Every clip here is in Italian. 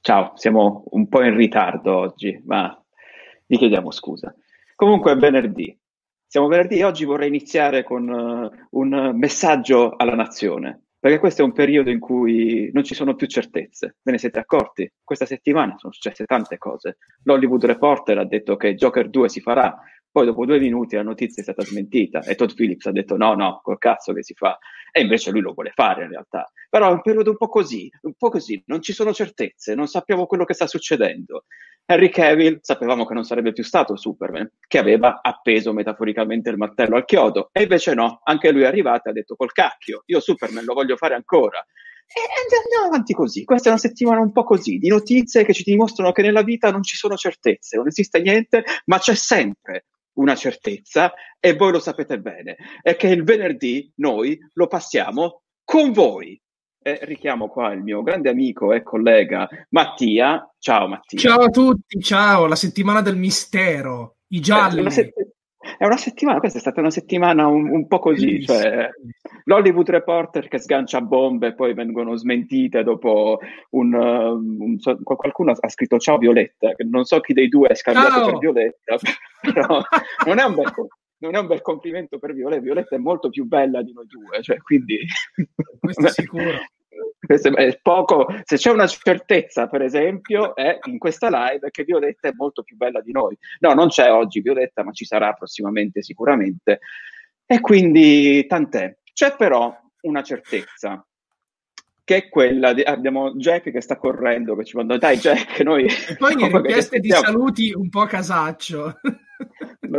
Ciao, siamo un po' in ritardo oggi, ma vi chiediamo scusa. Comunque è venerdì. Siamo venerdì e oggi vorrei iniziare con un messaggio alla nazione. Perché questo è un periodo in cui non ci sono più certezze. Ve ne siete accorti? Questa settimana sono successe tante cose. L'Hollywood Reporter ha detto che Joker 2 si farà, poi dopo 2 minuti la notizia è stata smentita e Todd Phillips ha detto no, col cazzo che si fa. E invece lui lo vuole fare in realtà. Però è un periodo un po' così, non ci sono certezze, non sappiamo quello che sta succedendo. Henry Cavill sapevamo che non sarebbe più stato Superman, che aveva appeso metaforicamente il martello al chiodo, e invece no, anche lui è arrivato e ha detto col cacchio, io Superman lo voglio fare ancora. E andiamo avanti così, questa è una settimana un po' così, di notizie che ci dimostrano che nella vita non ci sono certezze, non esiste niente, ma c'è sempre una certezza, e voi lo sapete bene, è che il venerdì noi lo passiamo con voi. Richiamo qua il mio grande amico e collega Mattia. Ciao Mattia. Ciao a tutti, ciao, la settimana del mistero, i gialli. È una settimana, questa è stata una settimana un po' così, cioè l'Hollywood Reporter che sgancia bombe, poi vengono smentite dopo qualcuno ha scritto ciao Violetta, non so chi dei due è scambiato per Violetta, però non è un bel complimento per Violetta. Violetta è molto più bella di noi due, cioè, quindi questo è sicuro. Questo è poco. Se c'è una certezza, per esempio, è in questa live che Violetta è molto più bella di noi. No, non c'è oggi Violetta, ma ci sarà prossimamente sicuramente. E quindi tant'è. C'è però una certezza, che è quella di... abbiamo Jack che sta correndo, che ci manda dai Jack, noi... E poi le richieste di saluti un po' casaccio.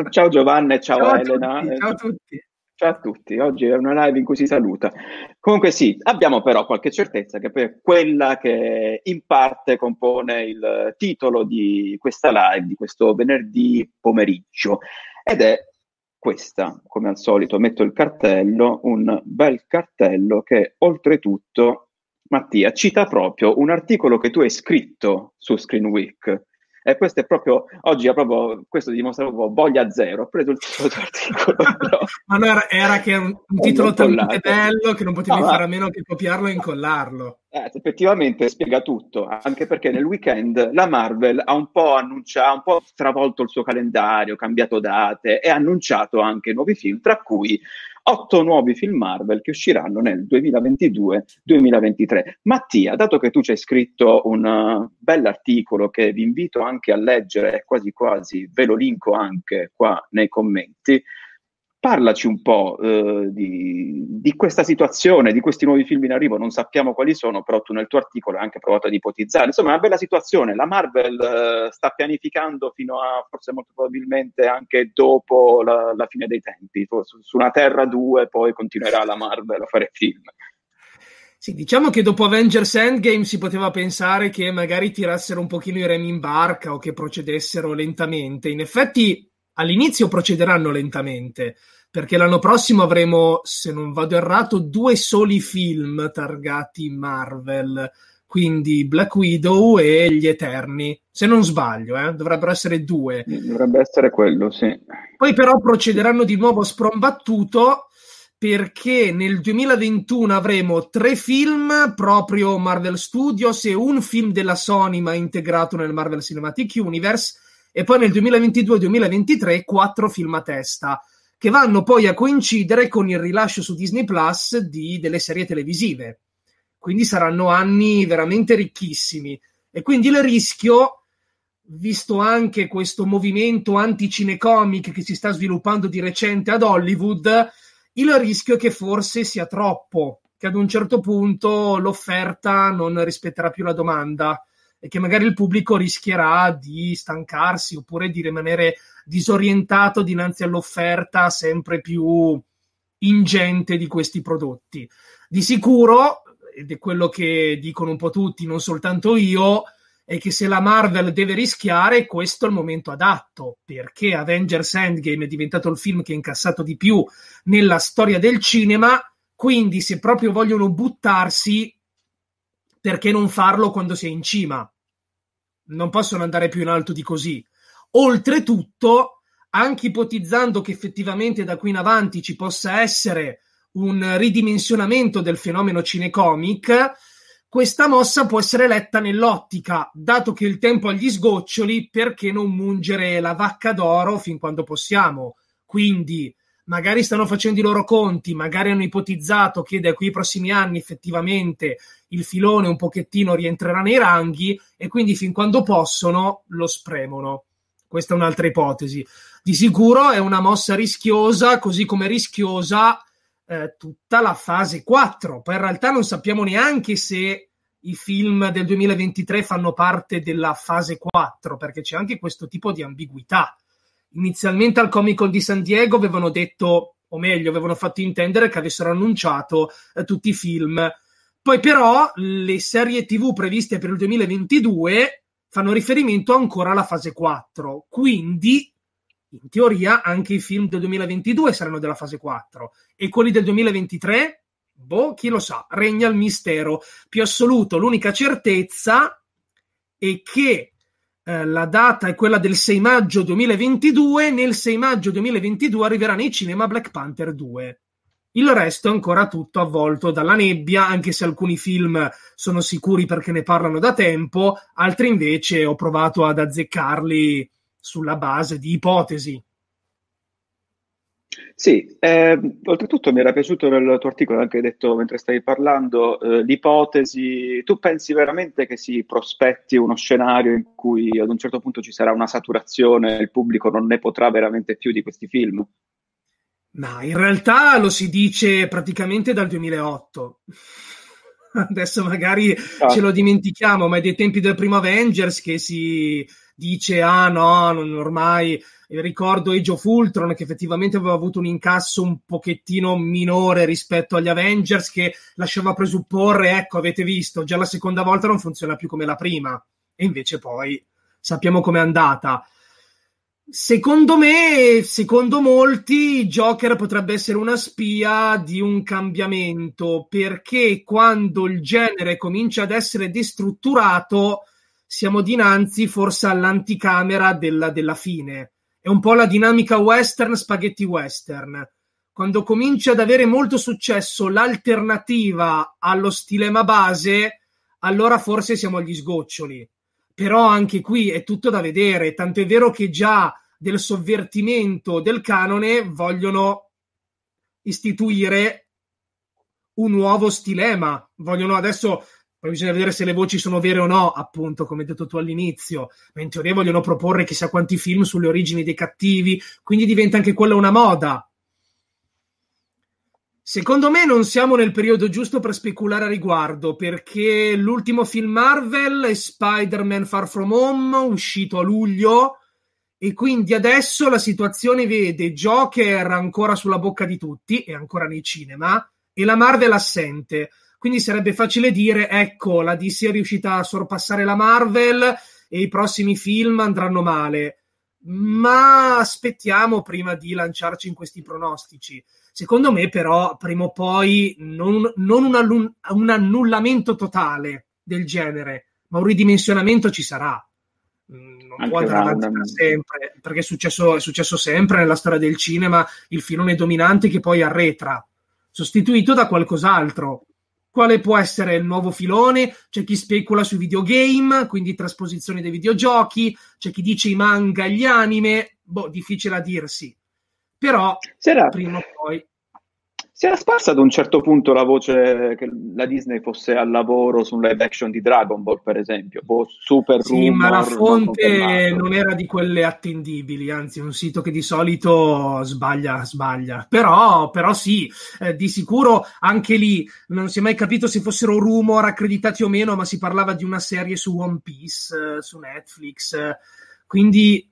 Ciao Giovanna, ciao Elena. Tutti, ciao a tutti. Ciao a tutti, oggi è una live in cui si saluta. Comunque sì, abbiamo però qualche certezza, che poi è quella che in parte compone il titolo di questa live, di questo venerdì pomeriggio. Ed è questa, come al solito, metto il cartello, un bel cartello che oltretutto, Mattia, cita proprio un articolo che tu hai scritto su Screen Week. E questo è proprio, oggi è proprio, questo dimostra proprio voglia zero, ho preso il titolo dell'articolo. Però... ma allora era che un titolo talmente bello che non potevi fare a meno che copiarlo e incollarlo. Effettivamente spiega tutto, anche perché nel weekend la Marvel ha un po' annunciato, un po' stravolto il suo calendario, cambiato date e ha annunciato anche nuovi film, tra cui 8 nuovi film Marvel che usciranno nel 2022-2023. Mattia, dato che tu ci hai scritto un bell'articolo che vi invito anche a leggere, quasi quasi ve lo linko anche qua nei commenti, parlaci un po' di questa situazione, di questi nuovi film in arrivo, non sappiamo quali sono, però tu nel tuo articolo hai anche provato ad ipotizzare. Insomma, è una bella situazione, la Marvel sta pianificando fino a, forse molto probabilmente, anche dopo la fine dei tempi, su una Terra 2 poi continuerà la Marvel a fare film. Sì, diciamo che dopo Avengers Endgame si poteva pensare che magari tirassero un pochino i remi in barca o che procedessero lentamente, in effetti... all'inizio procederanno lentamente, perché l'anno prossimo avremo, se non vado errato, 2 soli film targati Marvel, quindi Black Widow e Gli Eterni, se non sbaglio, dovrebbero essere 2. Dovrebbe essere quello, sì. Poi però procederanno di nuovo sprombattuto, perché nel 2021 avremo 3 film proprio Marvel Studios e un film della Sony ma integrato nel Marvel Cinematic Universe, e poi nel 2022-2023 4 film a testa, che vanno poi a coincidere con il rilascio su Disney Plus di delle serie televisive. Quindi saranno anni veramente ricchissimi. E quindi il rischio, visto anche questo movimento anti-cinecomic che si sta sviluppando di recente ad Hollywood, il rischio è che forse sia troppo, che ad un certo punto l'offerta non rispetterà più la domanda, e che magari il pubblico rischierà di stancarsi oppure di rimanere disorientato dinanzi all'offerta sempre più ingente di questi prodotti. Di sicuro ed è quello che dicono un po' tutti, non soltanto io, è che se la Marvel deve rischiare, questo è il momento adatto, perché Avengers Endgame è diventato il film che ha incassato di più nella storia del cinema, quindi se proprio vogliono buttarsi, perché non farlo quando si è in cima? Non possono andare più in alto di così. Oltretutto, anche ipotizzando che effettivamente da qui in avanti ci possa essere un ridimensionamento del fenomeno cinecomic, questa mossa può essere letta nell'ottica, dato che il tempo agli sgoccioli, perché non mungere la vacca d'oro fin quando possiamo? Quindi magari stanno facendo i loro conti, magari hanno ipotizzato che da qui ai prossimi anni effettivamente il filone un pochettino rientrerà nei ranghi e quindi fin quando possono lo spremono. Questa è un'altra ipotesi. Di sicuro è una mossa rischiosa, così come rischiosa tutta la fase 4. Poi in realtà non sappiamo neanche se i film del 2023 fanno parte della fase 4, perché c'è anche questo tipo di ambiguità. Inizialmente al Comic Con di San Diego avevano detto, o meglio, avevano fatto intendere che avessero annunciato tutti i film. Poi però le serie TV previste per il 2022 fanno riferimento ancora alla fase 4, quindi in teoria anche i film del 2022 saranno della fase 4 e quelli del 2023, boh, chi lo sa, regna il mistero più assoluto. L'unica certezza è che la data è quella del 6 maggio 2022, nel 6 maggio 2022 arriverà nei cinema Black Panther 2. Il resto è ancora tutto avvolto dalla nebbia, anche se alcuni film sono sicuri perché ne parlano da tempo, altri invece ho provato ad azzeccarli sulla base di ipotesi. Sì, oltretutto mi era piaciuto nel tuo articolo, anche detto mentre stavi parlando, l'ipotesi. Tu pensi veramente che si prospetti uno scenario in cui ad un certo punto ci sarà una saturazione, il pubblico non ne potrà veramente più di questi film? Ma in realtà lo si dice praticamente dal 2008. Adesso magari ce lo dimentichiamo, ma è dei tempi del primo Avengers che si dice ormai ricordo Age of Ultron, che effettivamente aveva avuto un incasso un pochettino minore rispetto agli Avengers, che lasciava presupporre, ecco, avete visto, già la seconda volta non funziona più come la prima, e invece poi sappiamo com'è andata. Secondo me, secondo molti, Joker potrebbe essere una spia di un cambiamento, perché quando il genere comincia ad essere destrutturato siamo dinanzi forse all'anticamera della fine. È un po' la dinamica western, spaghetti western. Quando comincia ad avere molto successo l'alternativa allo stilema base, allora forse siamo agli sgoccioli. Però anche qui è tutto da vedere, tanto è vero che già del sovvertimento del canone vogliono istituire un nuovo stilema, vogliono adesso, poi bisogna vedere se le voci sono vere o no, appunto, come hai detto tu all'inizio, ma in teoria vogliono proporre chissà quanti film sulle origini dei cattivi, quindi diventa anche quella una moda. Secondo me non siamo nel periodo giusto per speculare a riguardo, perché l'ultimo film Marvel è Spider-Man Far From Home, uscito a luglio, e quindi adesso la situazione vede Joker ancora sulla bocca di tutti, è ancora nei cinema, e la Marvel assente. Quindi sarebbe facile dire, ecco, la DC è riuscita a sorpassare la Marvel e i prossimi film andranno male. Ma aspettiamo prima di lanciarci in questi pronostici. Secondo me però prima o poi non un annullamento totale del genere, ma un ridimensionamento ci sarà. Non può andare avanti per sempre, perché è successo sempre nella storia del cinema, il filone dominante che poi arretra, sostituito da qualcos'altro. Quale può essere il nuovo filone? C'è chi specula sui videogame, quindi trasposizioni dei videogiochi, c'è chi dice i manga, gli anime, difficile a dirsi. Però prima o poi si era sparsa ad un certo punto la voce che la Disney fosse al lavoro su un live action di Dragon Ball, per esempio, super sì, rumor, ma la fonte non era di quelle attendibili, anzi un sito che di solito sbaglia, però sì, di sicuro anche lì non si è mai capito se fossero rumor accreditati o meno, ma si parlava di una serie su One Piece, su Netflix, quindi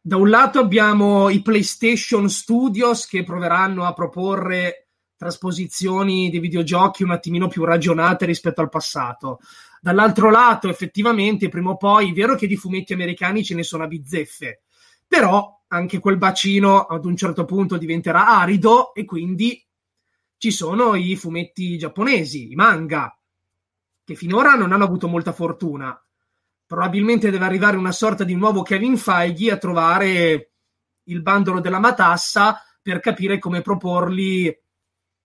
da un lato abbiamo i PlayStation Studios che proveranno a proporre trasposizioni dei videogiochi un attimino più ragionate rispetto al passato. Dall'altro lato, effettivamente, prima o poi, è vero che di fumetti americani ce ne sono a bizzeffe, però anche quel bacino ad un certo punto diventerà arido e quindi ci sono i fumetti giapponesi, i manga, che finora non hanno avuto molta fortuna. Probabilmente deve arrivare una sorta di nuovo Kevin Feige a trovare il bandolo della matassa per capire come proporli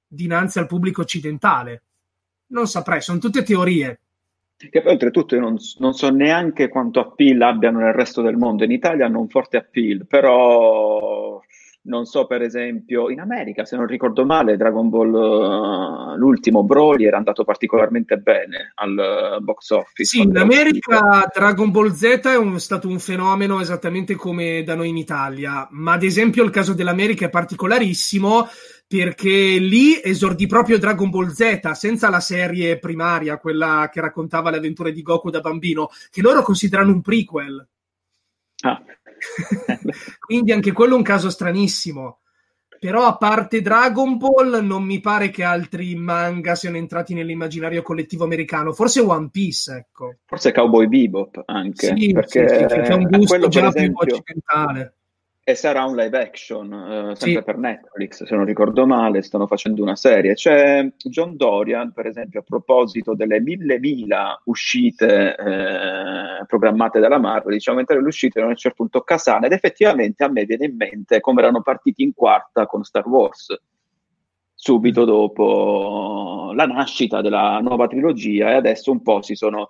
dinanzi al pubblico occidentale. Non saprei, sono tutte teorie. Che poi oltretutto io non so neanche quanto appeal abbiano nel resto del mondo. In Italia hanno un forte appeal, però non so, per esempio in America, se non ricordo male, Dragon Ball l'ultimo Broly era andato particolarmente bene al box office. Sì, in America Dragon Ball Z è stato un fenomeno esattamente come da noi in Italia, ma ad esempio il caso dell'America è particolarissimo perché lì esordì proprio Dragon Ball Z senza la serie primaria, quella che raccontava le avventure di Goku da bambino, che loro considerano un prequel. Ah. Quindi anche quello è un caso stranissimo, però a parte Dragon Ball non mi pare che altri manga siano entrati nell'immaginario collettivo americano. Forse One Piece, ecco, forse Cowboy Bebop anche, sì, perché sì, c'è un gusto già più occidentale. E sarà un live action, sempre sì, per Netflix, se non ricordo male, stanno facendo una serie. C'è John Dorian, per esempio, a proposito delle 1000 uscite programmate dalla Marvel, diciamo, mentre le uscite erano a un certo punto casane, ed effettivamente a me viene in mente come erano partiti in quarta con Star Wars, subito dopo la nascita della nuova trilogia, e adesso un po' si sono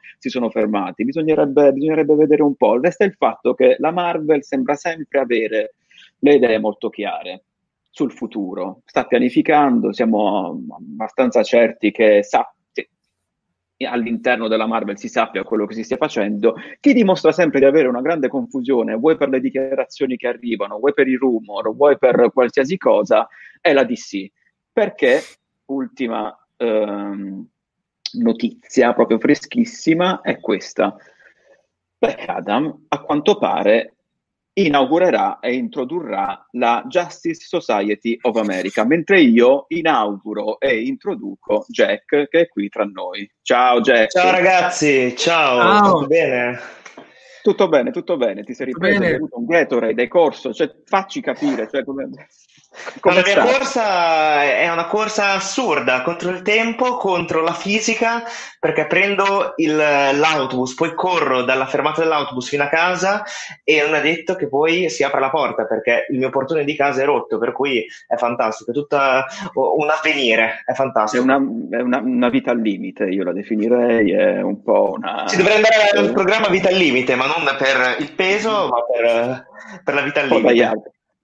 fermati. Bisognerebbe vedere un po'. Resta il fatto che la Marvel sembra sempre avere le idee molto chiare sul futuro, sta pianificando, siamo abbastanza certi che all'interno della Marvel si sappia quello che si stia facendo, che dimostra sempre di avere una grande confusione, vuoi per le dichiarazioni che arrivano, vuoi per i rumor, vuoi per qualsiasi cosa, è la DC. Perché, ultima notizia proprio freschissima, è questa. Black Adam, a quanto pare, inaugurerà e introdurrà la Justice Society of America, mentre io inauguro e introduco Jack, che è qui tra noi. Ciao Jack! Ciao ragazzi, ciao. Tutto bene? Tutto bene, ti sei ripreso, hai avuto un Gatorade, hai corso, cioè, facci capire. Cioè, come la mia corsa è una corsa assurda, contro il tempo, contro la fisica, perché prendo l'autobus, poi corro dalla fermata dell'autobus fino a casa e non è detto che poi si apra la porta, perché il mio portone di casa è rotto, per cui è fantastico, è tutto un avvenire, è fantastico. È una vita al limite, io la definirei, è un po' una... Si dovrebbe andare al programma Vita al Limite, ma non per il peso, ma per la vita libera.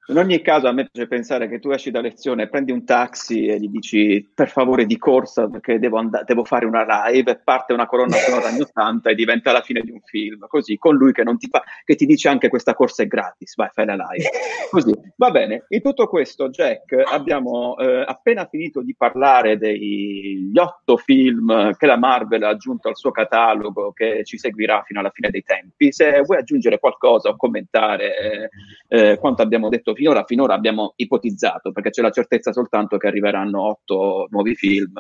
In ogni caso, a me piace pensare che tu esci da lezione, prendi un taxi e gli dici per favore di corsa perché devo fare una live, e parte una colonna sonora anni 80 e diventa la fine di un film, così, con lui che non ti fa, che ti dice anche questa corsa è gratis, vai, fai la live, così, va bene. In tutto questo, Jack, abbiamo appena finito di parlare degli 8 film che la Marvel ha aggiunto al suo catalogo, che ci seguirà fino alla fine dei tempi. Se vuoi aggiungere qualcosa o commentare quanto abbiamo detto finora abbiamo ipotizzato, perché c'è la certezza soltanto che arriveranno 8 nuovi film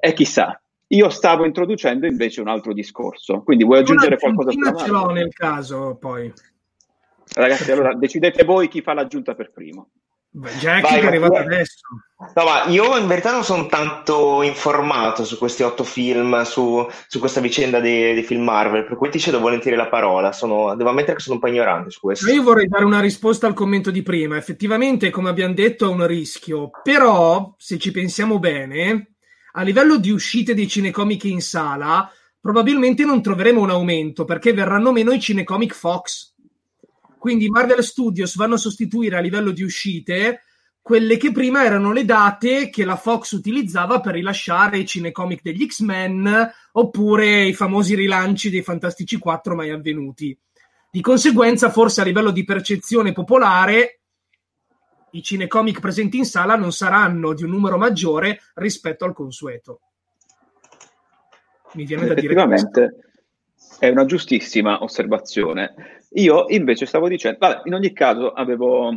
e chissà. Io stavo introducendo invece un altro discorso, quindi vuoi aggiungere qualcosa? Non ce l'ho nel caso, poi ragazzi, allora decidete voi chi fa l'aggiunta per primo. Jack, vai, che è arrivato adesso. No, ma io in verità non sono tanto informato su questi 8 film, su questa vicenda dei film Marvel, per cui ti cedo volentieri la parola. Devo ammettere che sono un po' ignorante su questo. Io vorrei dare una risposta al commento di prima. Effettivamente, come abbiamo detto, è un rischio, però se ci pensiamo bene, a livello di uscite dei cinecomici in sala probabilmente non troveremo un aumento, perché verranno meno i cinecomic Fox. Quindi Marvel Studios vanno a sostituire a livello di uscite quelle che prima erano le date che la Fox utilizzava per rilasciare i cinecomic degli X-Men oppure i famosi rilanci dei Fantastici 4 mai avvenuti. Di conseguenza, forse a livello di percezione popolare, i cinecomic presenti in sala non saranno di un numero maggiore rispetto al consueto. Mi viene da dire questo. È una giustissima osservazione. Io invece stavo dicendo, vabbè, in ogni caso avevo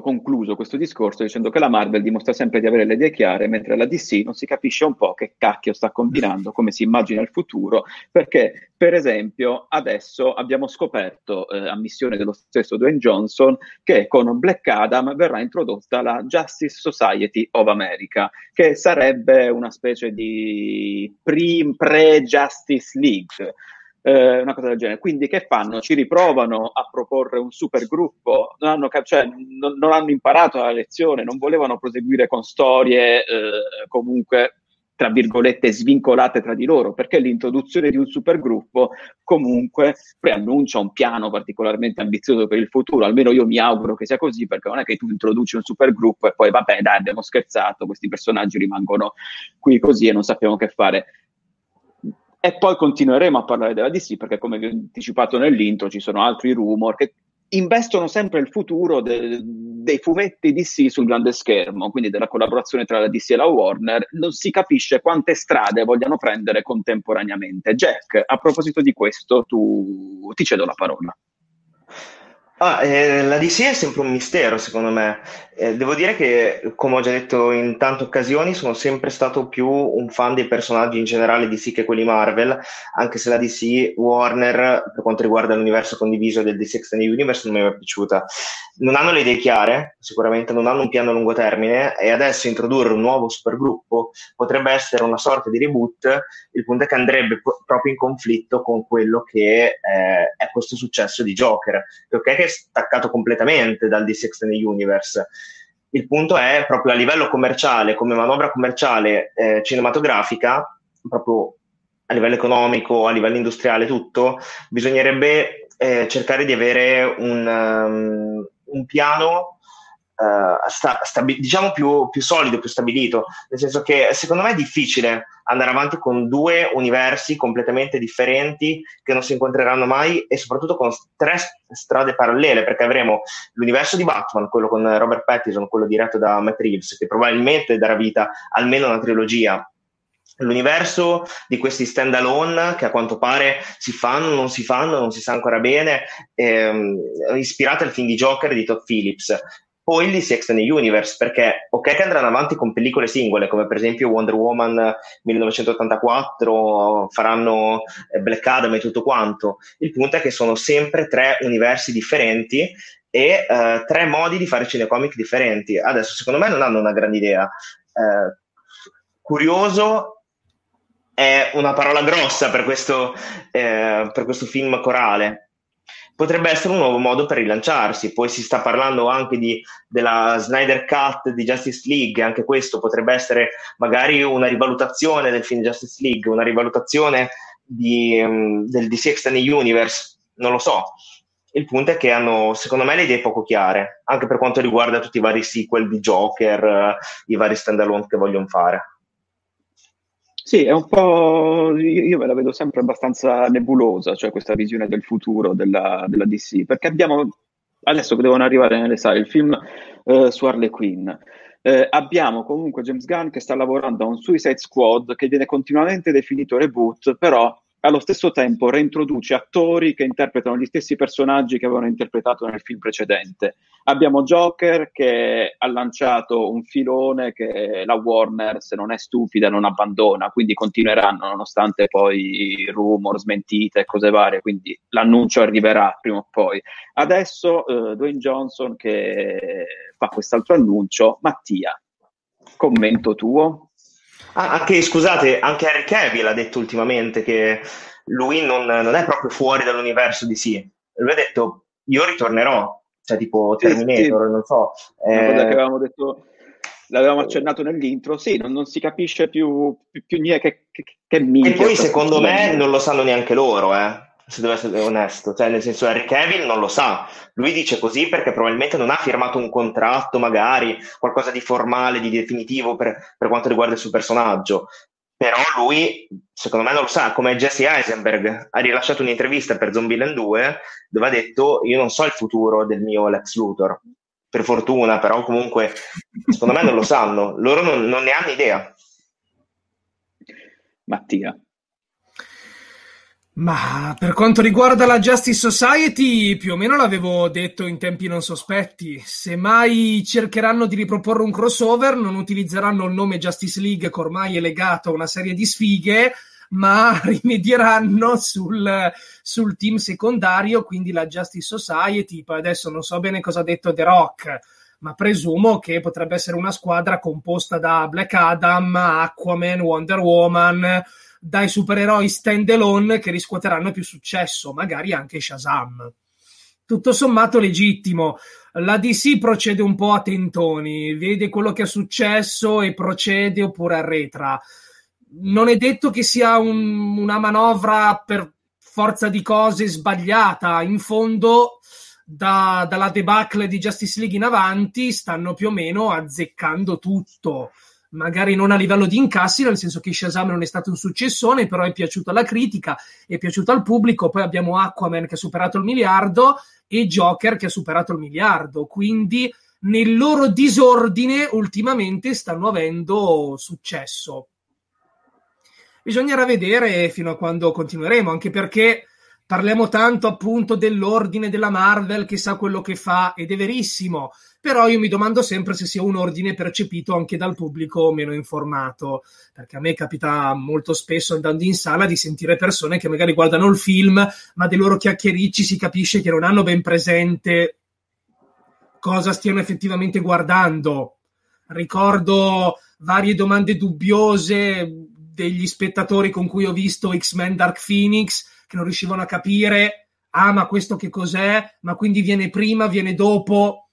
concluso questo discorso dicendo che la Marvel dimostra sempre di avere le idee chiare, mentre la DC non si capisce un po' che cacchio sta combinando, come si immagina il futuro, perché per esempio adesso abbiamo scoperto, ammissione dello stesso Dwayne Johnson, che con Black Adam verrà introdotta la Justice Society of America, che sarebbe una specie di pre-Justice League, una cosa del genere. Quindi che fanno? Ci riprovano a proporre un supergruppo? Non hanno imparato la lezione, non volevano proseguire con storie comunque tra virgolette svincolate tra di loro, perché l'introduzione di un supergruppo comunque preannuncia un piano particolarmente ambizioso per il futuro. Almeno io mi auguro che sia così, perché non è che tu introduci un supergruppo e poi vabbè dai, abbiamo scherzato, questi personaggi rimangono qui così e non sappiamo che fare. E poi continueremo a parlare della DC, perché come vi ho anticipato nell'intro ci sono altri rumor che investono sempre il futuro dei fumetti DC sul grande schermo, quindi della collaborazione tra la DC e la Warner. Non si capisce quante strade vogliano prendere contemporaneamente. Jack, a proposito di questo, ti cedo la parola. La DC è sempre un mistero, secondo me. Devo dire che, come ho già detto in tante occasioni, sono sempre stato più un fan dei personaggi in generale DC che quelli Marvel, anche se la DC Warner, per quanto riguarda l'universo condiviso del DC Extended Universe, non mi è piaciuta. Non hanno le idee chiare, sicuramente non hanno un piano a lungo termine, e adesso introdurre un nuovo supergruppo potrebbe essere una sorta di reboot. Il punto è che andrebbe proprio in conflitto con quello che è questo successo di Joker, che è staccato completamente dal DC Extended Universe. Il punto è proprio a livello commerciale, come manovra commerciale cinematografica, proprio a livello economico, a livello industriale, tutto, bisognerebbe cercare di avere un piano diciamo più solido, più stabilito, nel senso che secondo me è difficile andare avanti con due universi completamente differenti che non si incontreranno mai, e soprattutto con tre strade parallele, perché avremo l'universo di Batman, quello con Robert Pattinson, quello diretto da Matt Reeves, che probabilmente darà vita almeno a una trilogia, l'universo di questi stand alone che a quanto pare si fanno, non si sa ancora bene, ispirate al film di Joker di Todd Phillips. Poi il DC Extended Universe, perché ok che andranno avanti con pellicole singole, come per esempio Wonder Woman 1984, faranno Black Adam e tutto quanto. Il punto è che sono sempre tre universi differenti e tre modi di fare cinecomic differenti. Adesso secondo me non hanno una grande idea. Curioso è una parola grossa per questo film corale. Potrebbe essere un nuovo modo per rilanciarsi. Poi si sta parlando anche della Snyder Cut di Justice League, anche questo potrebbe essere magari una rivalutazione del film Justice League, una rivalutazione del DC Extended Universe, non lo so. Il punto è che hanno, secondo me, le idee poco chiare, anche per quanto riguarda tutti i vari sequel di Joker, i vari standalone che vogliono fare. Sì, è un po'. Io me la vedo sempre abbastanza nebulosa, cioè questa visione del futuro della DC, perché abbiamo adesso che devono arrivare nelle sale il film su Harley Quinn. Abbiamo comunque James Gunn che sta lavorando a un Suicide Squad che viene continuamente definito reboot, però allo stesso tempo reintroduce attori che interpretano gli stessi personaggi che avevano interpretato nel film precedente. Abbiamo Joker che ha lanciato un filone che la Warner, se non è stupida, non abbandona, quindi continueranno nonostante poi rumor, smentite e cose varie, quindi l'annuncio arriverà prima o poi. Adesso Dwayne Johnson che fa quest'altro annuncio. Mattia, commento tuo? Anche Henry Cavill ha detto ultimamente che lui non è proprio fuori dall'universo DC. Lui ha detto, io ritornerò, cioè tipo Terminator, sì. Non so. Una cosa che avevamo detto, l'avevamo accennato nell'intro, sì, non si capisce più niente che minchia. E poi secondo me non lo sanno neanche loro, se devo essere onesto, cioè nel senso Henry Cavill non lo sa, lui dice così perché probabilmente non ha firmato un contratto, magari qualcosa di formale, di definitivo per quanto riguarda il suo personaggio, però lui secondo me non lo sa, come Jesse Eisenberg ha rilasciato un'intervista per Zombieland 2 dove ha detto io non so il futuro del mio Lex Luthor, per fortuna, però comunque secondo me non lo sanno, loro non ne hanno idea. Mattia. Ma per quanto riguarda la Justice Society, più o meno l'avevo detto in tempi non sospetti. Se mai cercheranno di riproporre un crossover, non utilizzeranno il nome Justice League, che ormai è legato a una serie di sfighe, ma rimedieranno sul team secondario, quindi la Justice Society. Poi adesso non so bene cosa ha detto The Rock, ma presumo che potrebbe essere una squadra composta da Black Adam, Aquaman, Wonder Woman, dai supereroi stand-alone che riscuoteranno più successo, magari anche Shazam. Tutto sommato legittimo. La DC procede un po' a tentoni, vede quello che è successo e procede oppure arretra. Non è detto che sia una manovra per forza di cose sbagliata. In fondo, dalla debacle di Justice League in avanti, stanno più o meno azzeccando tutto. Magari non a livello di incassi, nel senso che Shazam non è stato un successone, però è piaciuto alla critica, è piaciuto al pubblico. Poi abbiamo Aquaman che ha superato il miliardo e Joker che ha superato il miliardo, quindi nel loro disordine ultimamente stanno avendo successo. Bisognerà vedere fino a quando continueremo, anche perché parliamo tanto appunto dell'ordine della Marvel che sa quello che fa, ed è verissimo, però io mi domando sempre se sia un ordine percepito anche dal pubblico meno informato, perché a me capita molto spesso andando in sala di sentire persone che magari guardano il film, ma dei loro chiacchiericci si capisce che non hanno ben presente cosa stiano effettivamente guardando. Ricordo varie domande dubbiose degli spettatori con cui ho visto X-Men Dark Phoenix, che non riuscivano a capire, ma questo che cos'è? Ma quindi viene prima, viene dopo?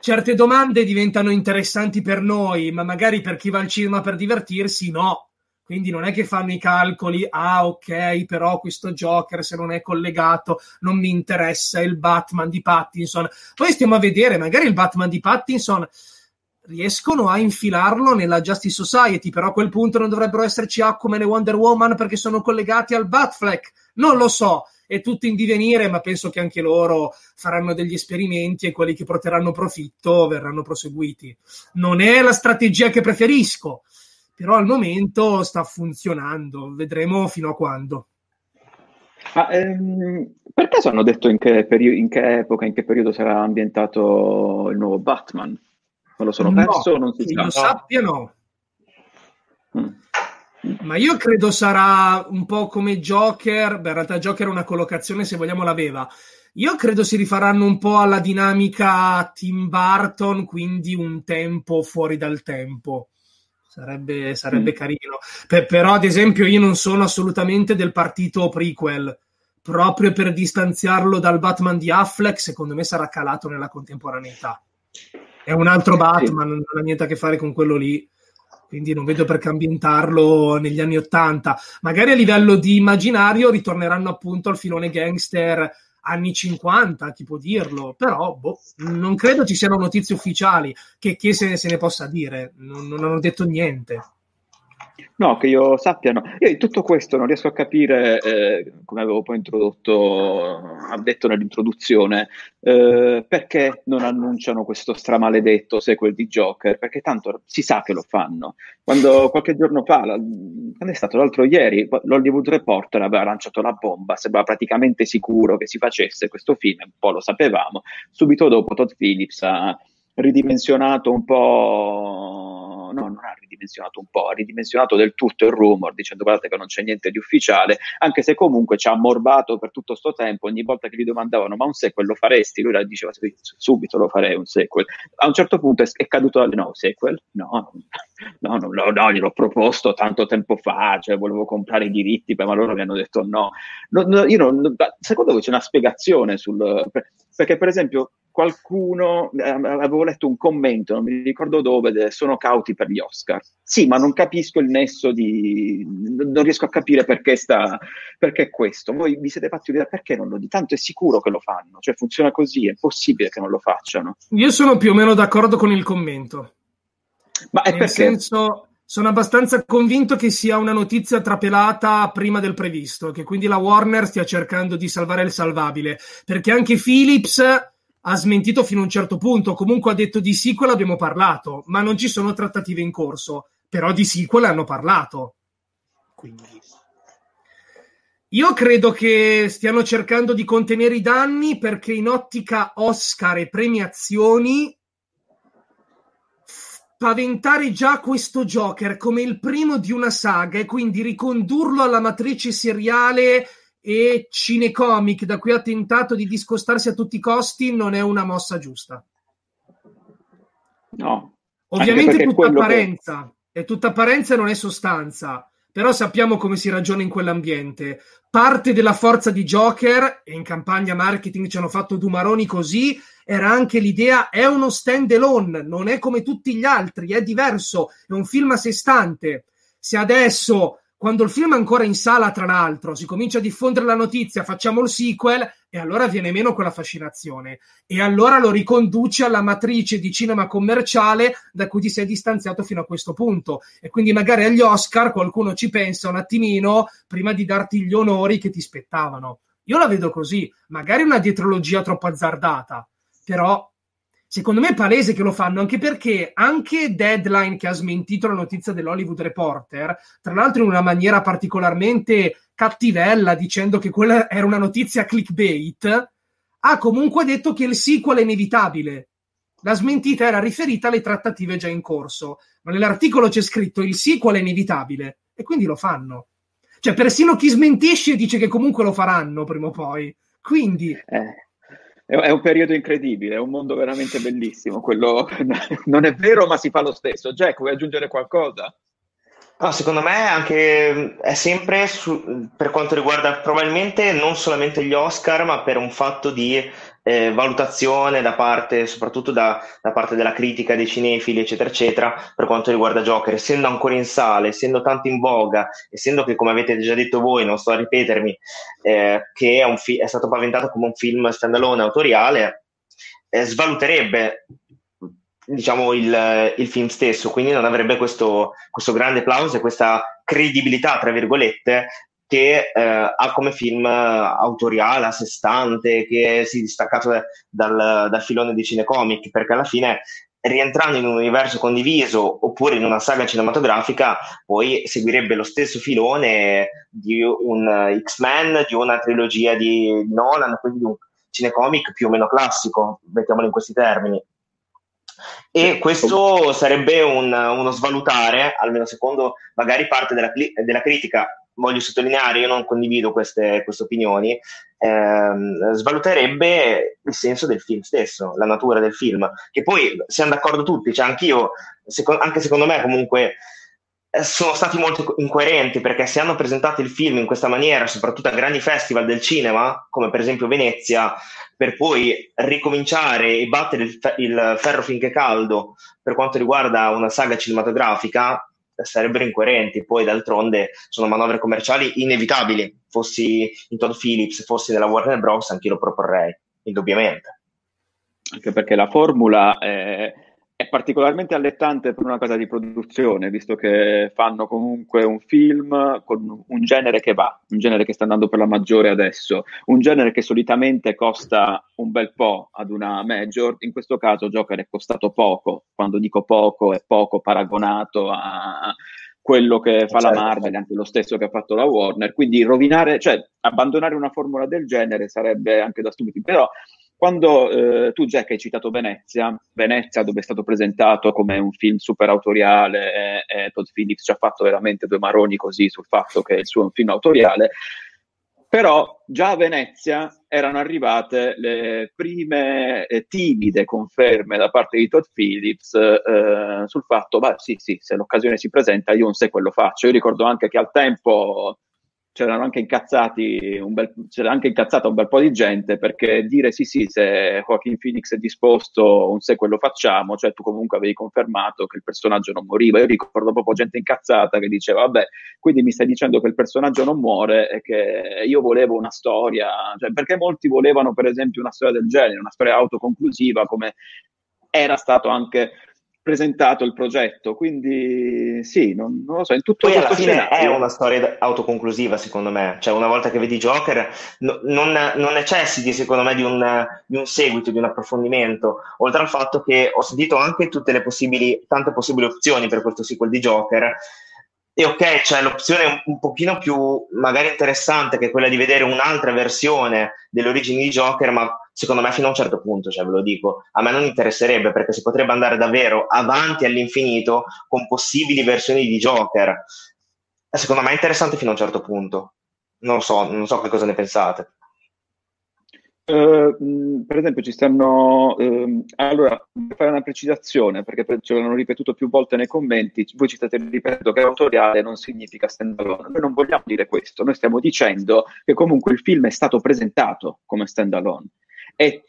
Certe domande diventano interessanti per noi, ma magari per chi va al cinema per divertirsi, no. Quindi non è che fanno i calcoli, ok, però questo Joker se non è collegato non mi interessa, il Batman di Pattinson. Poi stiamo a vedere, magari il Batman di Pattinson riescono a infilarlo nella Justice Society, però a quel punto non dovrebbero esserci Aquaman e Wonder Woman perché sono collegati al Batfleck. Non lo so, è tutto in divenire, ma penso che anche loro faranno degli esperimenti e quelli che porteranno profitto verranno proseguiti. Non è la strategia che preferisco, però al momento sta funzionando, vedremo fino a quando. Per caso hanno detto in che epoca, in che periodo sarà ambientato il nuovo Batman? Non lo sono perso, no, non si sa. Lo sappiano. Ma io credo sarà un po' come Joker. Beh, in realtà Joker è una collocazione, se vogliamo l'aveva. Io credo si rifaranno un po' alla dinamica Tim Burton, quindi un tempo fuori dal tempo. Sarebbe carino. Però, ad esempio, io non sono assolutamente del partito prequel. Proprio per distanziarlo dal Batman di Affleck, secondo me sarà calato nella contemporaneità. È un altro Batman, non ha niente a che fare con quello lì, quindi non vedo perché ambientarlo negli anni '80. Magari a livello di immaginario ritorneranno appunto al filone gangster anni 50, chi può dirlo, però non credo ci siano notizie ufficiali, che se ne possa dire, non hanno detto niente. No, che io sappia, no. Io di tutto questo non riesco a capire, come avevo poi detto nell'introduzione, perché non annunciano questo stramaledetto sequel di Joker, perché tanto si sa che lo fanno. Quando qualche giorno fa, quando è stato l'altro ieri, l'Hollywood Reporter aveva lanciato la bomba, sembrava praticamente sicuro che si facesse questo film, un po' lo sapevamo. Subito dopo Todd Phillips ha ridimensionato un po', no, non ha ridimensionato un po', ha ridimensionato del tutto il rumor, dicendo guardate che non c'è niente di ufficiale, anche se comunque ci ha ammorbato per tutto sto tempo. Ogni volta che gli domandavano ma un sequel lo faresti? Lui la diceva subito lo farei un sequel. A un certo punto è caduto dalle no, sequel? No, gliel'ho proposto tanto tempo fa, cioè volevo comprare i diritti, ma loro mi hanno detto no. Io non, secondo voi c'è una spiegazione sul perché, per esempio, qualcuno, avevo letto un commento, non mi ricordo dove, sono cauti per gli Oscar. Sì, ma non capisco il nesso non riesco a capire perché questo. Voi vi siete fatti vedere perché non lo di tanto è sicuro che lo fanno, cioè funziona così, è possibile che non lo facciano. Io sono più o meno d'accordo con il commento. Ma è nel senso, sono abbastanza convinto che sia una notizia trapelata prima del previsto, che quindi la Warner stia cercando di salvare il salvabile, perché anche Phillips ha smentito fino a un certo punto, comunque ha detto di sequel abbiamo parlato, ma non ci sono trattative in corso, però di sequel hanno parlato. Quindi Io credo che stiano cercando di contenere i danni, perché in ottica Oscar e premiazioni paventare già questo Joker come il primo di una saga e quindi ricondurlo alla matrice seriale e cinecomic da cui ha tentato di discostarsi a tutti i costi non è una mossa giusta. No, ovviamente è tutta apparenza, è tutta apparenza e non è sostanza, però sappiamo come si ragiona in quell'ambiente. Parte della forza di Joker, e in campagna marketing ci hanno fatto Dumaroni così, era anche l'idea, è uno stand alone, non è come tutti gli altri, è diverso, è un film a sé stante. Se adesso, quando il film è ancora in sala tra l'altro, si comincia a diffondere la notizia, facciamo il sequel, e allora viene meno quella fascinazione, e allora lo riconduce alla matrice di cinema commerciale da cui ti sei distanziato fino a questo punto, e quindi magari agli Oscar qualcuno ci pensa un attimino prima di darti gli onori che ti spettavano. Io la vedo così, magari una dietrologia troppo azzardata, però secondo me è palese che lo fanno, anche perché anche Deadline, che ha smentito la notizia dell'Hollywood Reporter, tra l'altro in una maniera particolarmente cattivella, dicendo che quella era una notizia clickbait, ha comunque detto che il sequel è inevitabile. La smentita era riferita alle trattative già in corso, ma nell'articolo c'è scritto il sequel è inevitabile, e quindi lo fanno. Cioè, persino chi smentisce dice che comunque lo faranno prima o poi. Quindi è un periodo incredibile, è un mondo veramente bellissimo. Quello non è vero, ma si fa lo stesso. Jack, vuoi aggiungere qualcosa? No, secondo me anche è sempre per quanto riguarda probabilmente non solamente gli Oscar, ma per un fatto di valutazione da parte, soprattutto da parte della critica, dei cinefili eccetera eccetera, per quanto riguarda Joker, essendo ancora in sale, essendo tanto in voga, essendo che, come avete già detto voi, non sto a ripetermi, che è stato paventato come un film standalone autoriale, svaluterebbe, diciamo, il film stesso, quindi non avrebbe questo grande applauso e questa credibilità, tra virgolette, che ha come film autoriale, a sé stante, che si è distaccato dal filone di cinecomic, perché alla fine, rientrando in un universo condiviso oppure in una saga cinematografica, poi seguirebbe lo stesso filone di un X-Men, di una trilogia di Nolan, quindi di un cinecomic più o meno classico, mettiamolo in questi termini. E questo sarebbe uno svalutare, almeno secondo magari parte della critica. Voglio sottolineare, io non condivido queste opinioni, svaluterebbe il senso del film stesso, la natura del film, che poi siamo d'accordo tutti, cioè anch'io, anche secondo me comunque sono stati molto incoerenti, perché se hanno presentato il film in questa maniera, soprattutto a grandi festival del cinema, come per esempio Venezia, per poi ricominciare e battere il ferro finché caldo per quanto riguarda una saga cinematografica, sarebbero incoerenti. Poi d'altronde sono manovre commerciali inevitabili, fossi in Todd Phillips, fossi nella Warner Bros., anch'io lo proporrei, indubbiamente. Anche perché la formula è particolarmente allettante per una casa di produzione, visto che fanno comunque un film con un genere che va, un genere che sta andando per la maggiore adesso, un genere che solitamente costa un bel po' ad una major. In questo caso Joker è costato poco, quando dico poco è poco paragonato a quello che fa la Marvel, anche lo stesso che ha fatto la Warner, quindi abbandonare una formula del genere sarebbe anche da stupidi. Però quando tu, Jack, hai citato Venezia, dove è stato presentato come un film super autoriale, Todd Phillips ci ha fatto veramente due maroni così sul fatto che il suo è un film autoriale, però già a Venezia erano arrivate le prime timide conferme da parte di Todd Phillips sul fatto, sì, se l'occasione si presenta io un sequel lo faccio. Io ricordo anche che al tempo c'era anche incazzata un bel po' di gente, perché dire sì, se Joaquin Phoenix è disposto, un sequel lo facciamo, cioè tu comunque avevi confermato che il personaggio non moriva. Io ricordo proprio gente incazzata che diceva, vabbè, quindi mi stai dicendo che il personaggio non muore e che io volevo una storia, cioè, perché molti volevano per esempio una storia del genere, una storia autoconclusiva, come era stato anche presentato il progetto. Quindi sì, non lo so, in tutto poi alla fine scenario è una storia autoconclusiva, secondo me, cioè una volta che vedi Joker non necessiti, secondo me, di un seguito, di un approfondimento, oltre al fatto che ho sentito anche tante possibili opzioni per questo sequel di Joker, E ok, cioè l'opzione un pochino più magari interessante, che è quella di vedere un'altra versione delle origini di Joker, ma secondo me fino a un certo punto, cioè ve lo dico, a me non interesserebbe, perché si potrebbe andare davvero avanti all'infinito con possibili versioni di Joker. Secondo me è interessante fino a un certo punto. Non so che cosa ne pensate. Per esempio ci stanno allora, per fare una precisazione, perché ce l'hanno ripetuto più volte nei commenti, voi ci state ripetendo che autoriale non significa standalone. Noi non vogliamo dire questo, noi stiamo dicendo che comunque il film è stato presentato come standalone e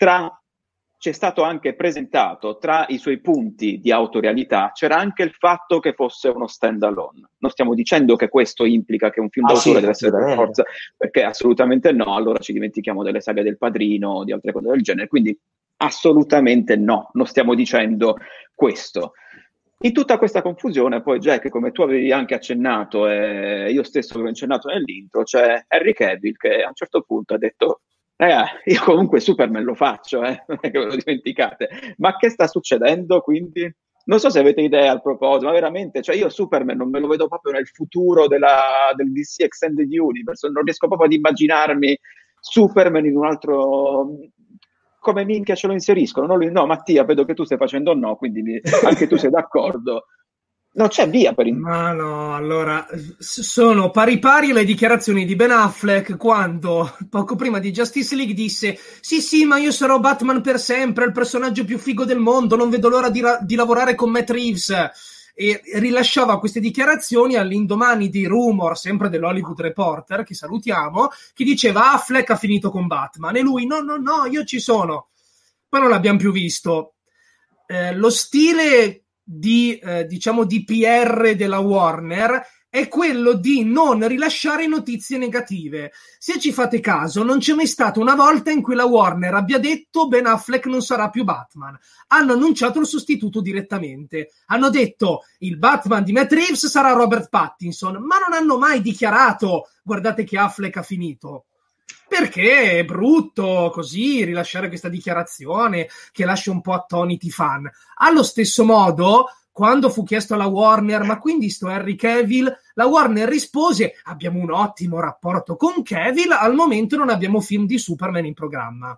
c'è stato anche presentato tra i suoi punti di autorialità c'era anche il fatto che fosse uno standalone. Non stiamo dicendo che questo implica che un film d'autore deve essere per forza, perché assolutamente no, allora ci dimentichiamo delle saghe del Padrino o di altre cose del genere, quindi assolutamente no, non stiamo dicendo questo. In tutta questa confusione poi, Jack, come tu avevi anche accennato e io stesso avevo accennato nell'intro, c'è Henry Cavill che a un certo punto ha detto: io comunque Superman lo faccio, non è che ve lo dimenticate. Ma che sta succedendo quindi? Non so se avete idea al proposito, ma veramente, cioè io Superman non me lo vedo proprio nel futuro del DC Extended Universe, non riesco proprio ad immaginarmi Superman in un altro... Come minchia ce lo inseriscono? No, Mattia, vedo che tu stai facendo no, quindi anche tu sei d'accordo. Non c'è via per il... Ma no, allora, sono pari pari le dichiarazioni di Ben Affleck quando, poco prima di Justice League, disse sì, ma io sarò Batman per sempre, il personaggio più figo del mondo, non vedo l'ora di lavorare con Matt Reeves, e rilasciava queste dichiarazioni all'indomani di rumor, sempre dell'Hollywood Reporter, che salutiamo, che diceva Affleck ha finito con Batman, e lui no, io ci sono. Poi non l'abbiamo più visto. Lo stile... di PR della Warner è quello di non rilasciare notizie negative. Se ci fate caso, non c'è mai stata una volta in cui la Warner abbia detto Ben Affleck non sarà più Batman. Hanno annunciato il sostituto direttamente. Hanno detto il Batman di Matt Reeves sarà Robert Pattinson, ma non hanno mai dichiarato guardate che Affleck ha finito. Perché è brutto così rilasciare questa dichiarazione che lascia un po' attoniti i fan. Allo stesso modo, quando fu chiesto alla Warner ma quindi sto Henry Cavill, la Warner rispose abbiamo un ottimo rapporto con Cavill, al momento non abbiamo film di Superman in programma.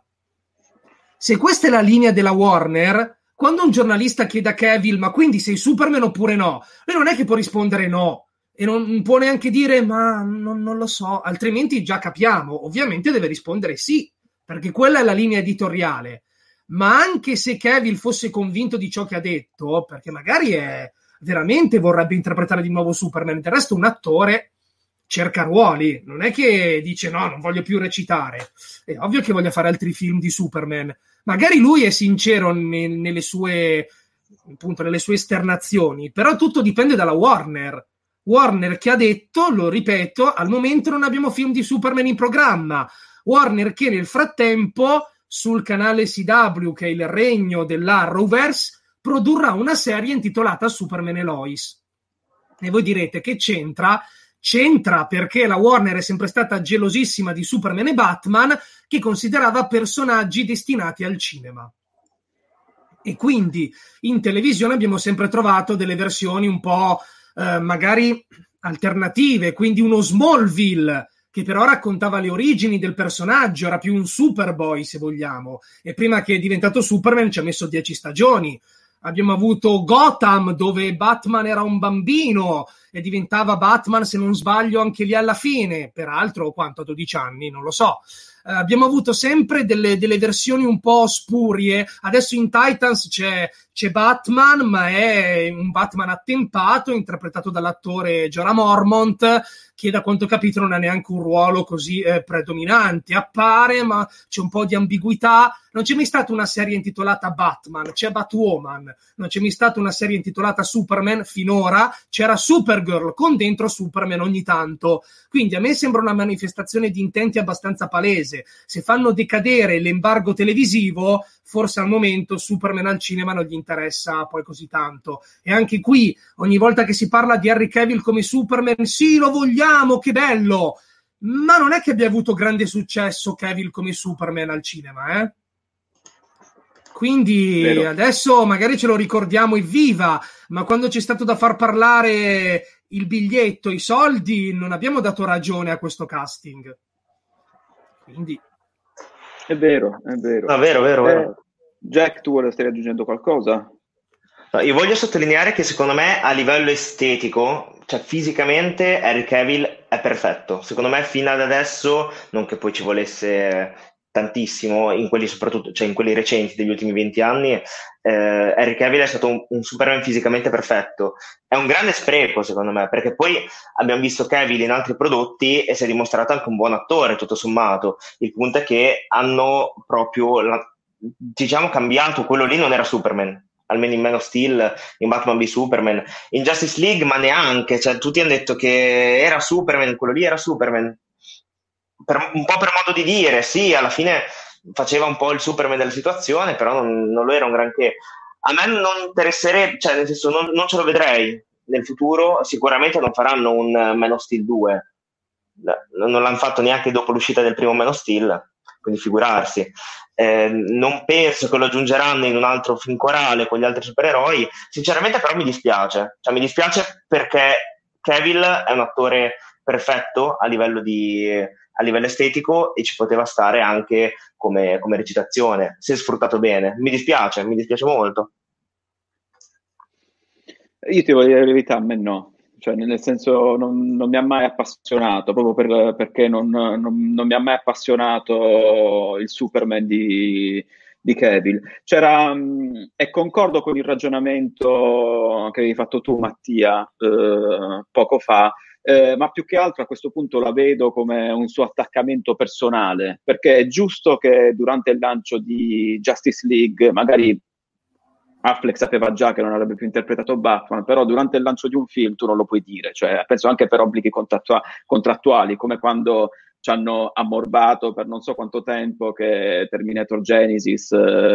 Se questa è la linea della Warner, quando un giornalista chiede a Cavill ma quindi sei Superman oppure no, lui non è che può rispondere no. E non può neanche dire ma non lo so, altrimenti già capiamo. Ovviamente deve rispondere sì, perché quella è la linea editoriale. Ma anche se Cavill fosse convinto di ciò che ha detto, perché magari veramente vorrebbe interpretare di nuovo Superman, del resto un attore cerca ruoli, non è che dice no, non voglio più recitare, è ovvio che voglia fare altri film di Superman. Magari lui è sincero nelle sue esternazioni, però tutto dipende dalla Warner che ha detto, lo ripeto, al momento non abbiamo film di Superman in programma. Warner che nel frattempo sul canale CW, che è il regno dell'Arrowverse, produrrà una serie intitolata Superman e Lois. E voi direte che c'entra? C'entra perché la Warner è sempre stata gelosissima di Superman e Batman, che considerava personaggi destinati al cinema. E quindi in televisione abbiamo sempre trovato delle versioni un po' magari alternative, quindi uno Smallville che però raccontava le origini del personaggio, era più un Superboy se vogliamo, e prima che è diventato Superman ci ha messo 10 stagioni. Abbiamo avuto Gotham dove Batman era un bambino e diventava Batman, se non sbaglio, anche lì alla fine, peraltro quanto, a 12 anni, non lo so. Abbiamo avuto sempre delle versioni un po' spurie. Adesso in Titans c'è Batman, ma è un Batman attempato, interpretato dall'attore Jorah Mormont, che da quanto ho capito non ha neanche un ruolo così predominante. Appare, ma c'è un po' di ambiguità. Non c'è mai stata una serie intitolata Batman, c'è Batwoman. Non c'è mai stata una serie intitolata Superman finora, c'era Supergirl con dentro Superman ogni tanto. Quindi a me sembra una manifestazione di intenti abbastanza palese. Se fanno decadere l'embargo televisivo, forse al momento Superman al cinema non gli interessa poi così tanto. E anche qui, ogni volta che si parla di Henry Cavill come Superman, sì, lo vogliamo, che bello, ma non è che abbia avuto grande successo Cavill come Superman al cinema, eh? Quindi vero. Adesso magari ce lo ricordiamo e viva, ma quando c'è stato da far parlare il biglietto, i soldi, non abbiamo dato ragione a questo casting. Quindi è vero. Vero. Jack, tu stai aggiungendo qualcosa? Io voglio sottolineare che secondo me a livello estetico, cioè fisicamente, Henry Cavill è perfetto. Secondo me fino ad adesso, non che poi ci volesse tantissimo, in quelli soprattutto, cioè in quelli recenti degli ultimi 20 anni, Henry Cavill è stato un Superman fisicamente perfetto. È un grande spreco secondo me, perché poi abbiamo visto Cavill in altri prodotti e si è dimostrato anche un buon attore tutto sommato. Il punto è che hanno proprio cambiato, quello lì non era Superman, almeno in Man of Steel, in Batman v Superman, in Justice League ma neanche, cioè tutti hanno detto che era Superman, quello lì era Superman. Un po' per modo di dire, sì, alla fine faceva un po' il Superman della situazione, però non lo era un granché. A me non interesserebbe, cioè nel senso non ce lo vedrei nel futuro, sicuramente non faranno un Man of Steel 2, non l'hanno fatto neanche dopo l'uscita del primo Man of Steel, quindi figurarsi. Non penso che lo aggiungeranno in un altro film corale con gli altri supereroi, sinceramente, però mi dispiace, cioè mi dispiace perché Cavill è un attore perfetto a livello estetico e ci poteva stare anche come recitazione, se sfruttato bene. Mi dispiace molto. Io ti voglio dire la verità, a me no, cioè nel senso non mi ha mai appassionato, proprio perché non mi ha mai appassionato il Superman di Cavill. C'era, e concordo con il ragionamento che avevi fatto tu, Mattia, poco fa. Ma più che altro a questo punto la vedo come un suo attaccamento personale, perché è giusto che durante il lancio di Justice League magari Affleck sapeva già che non avrebbe più interpretato Batman, però durante il lancio di un film tu non lo puoi dire, cioè penso anche per obblighi contrattuali, come quando ci hanno ammorbato per non so quanto tempo che Terminator Genesis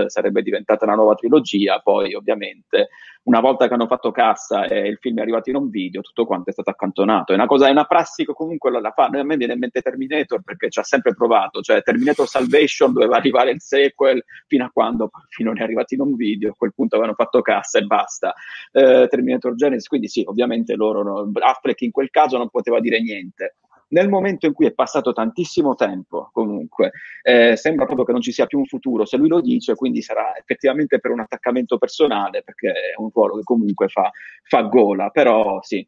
sarebbe diventata una nuova trilogia, poi ovviamente una volta che hanno fatto cassa e il film è arrivato in un video, tutto quanto è stato accantonato. È una prassi che comunque la fanno. A me viene in mente Terminator perché ci ha sempre provato, cioè Terminator Salvation doveva arrivare il sequel fino a quando non è arrivato in un video, a quel punto avevano fatto cassa e basta. Terminator Genesis, quindi sì, ovviamente loro, Affleck in quel caso non poteva dire niente. Nel momento in cui è passato tantissimo tempo, comunque, sembra proprio che non ci sia più un futuro, se lui lo dice, quindi sarà effettivamente per un attaccamento personale, perché è un ruolo che comunque fa gola, però sì.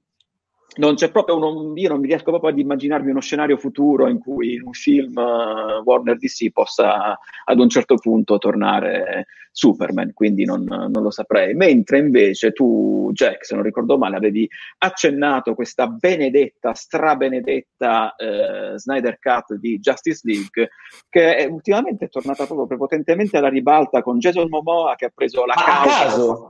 Non c'è proprio io non mi riesco proprio ad immaginarmi uno scenario futuro in cui un film Warner DC possa ad un certo punto tornare Superman, quindi non lo saprei. Mentre invece tu, Jack, se non ricordo male, avevi accennato questa strabenedetta Snyder Cut di Justice League, che ultimamente è tornata proprio prepotentemente alla ribalta con Jason Momoa, che ha preso la a caso,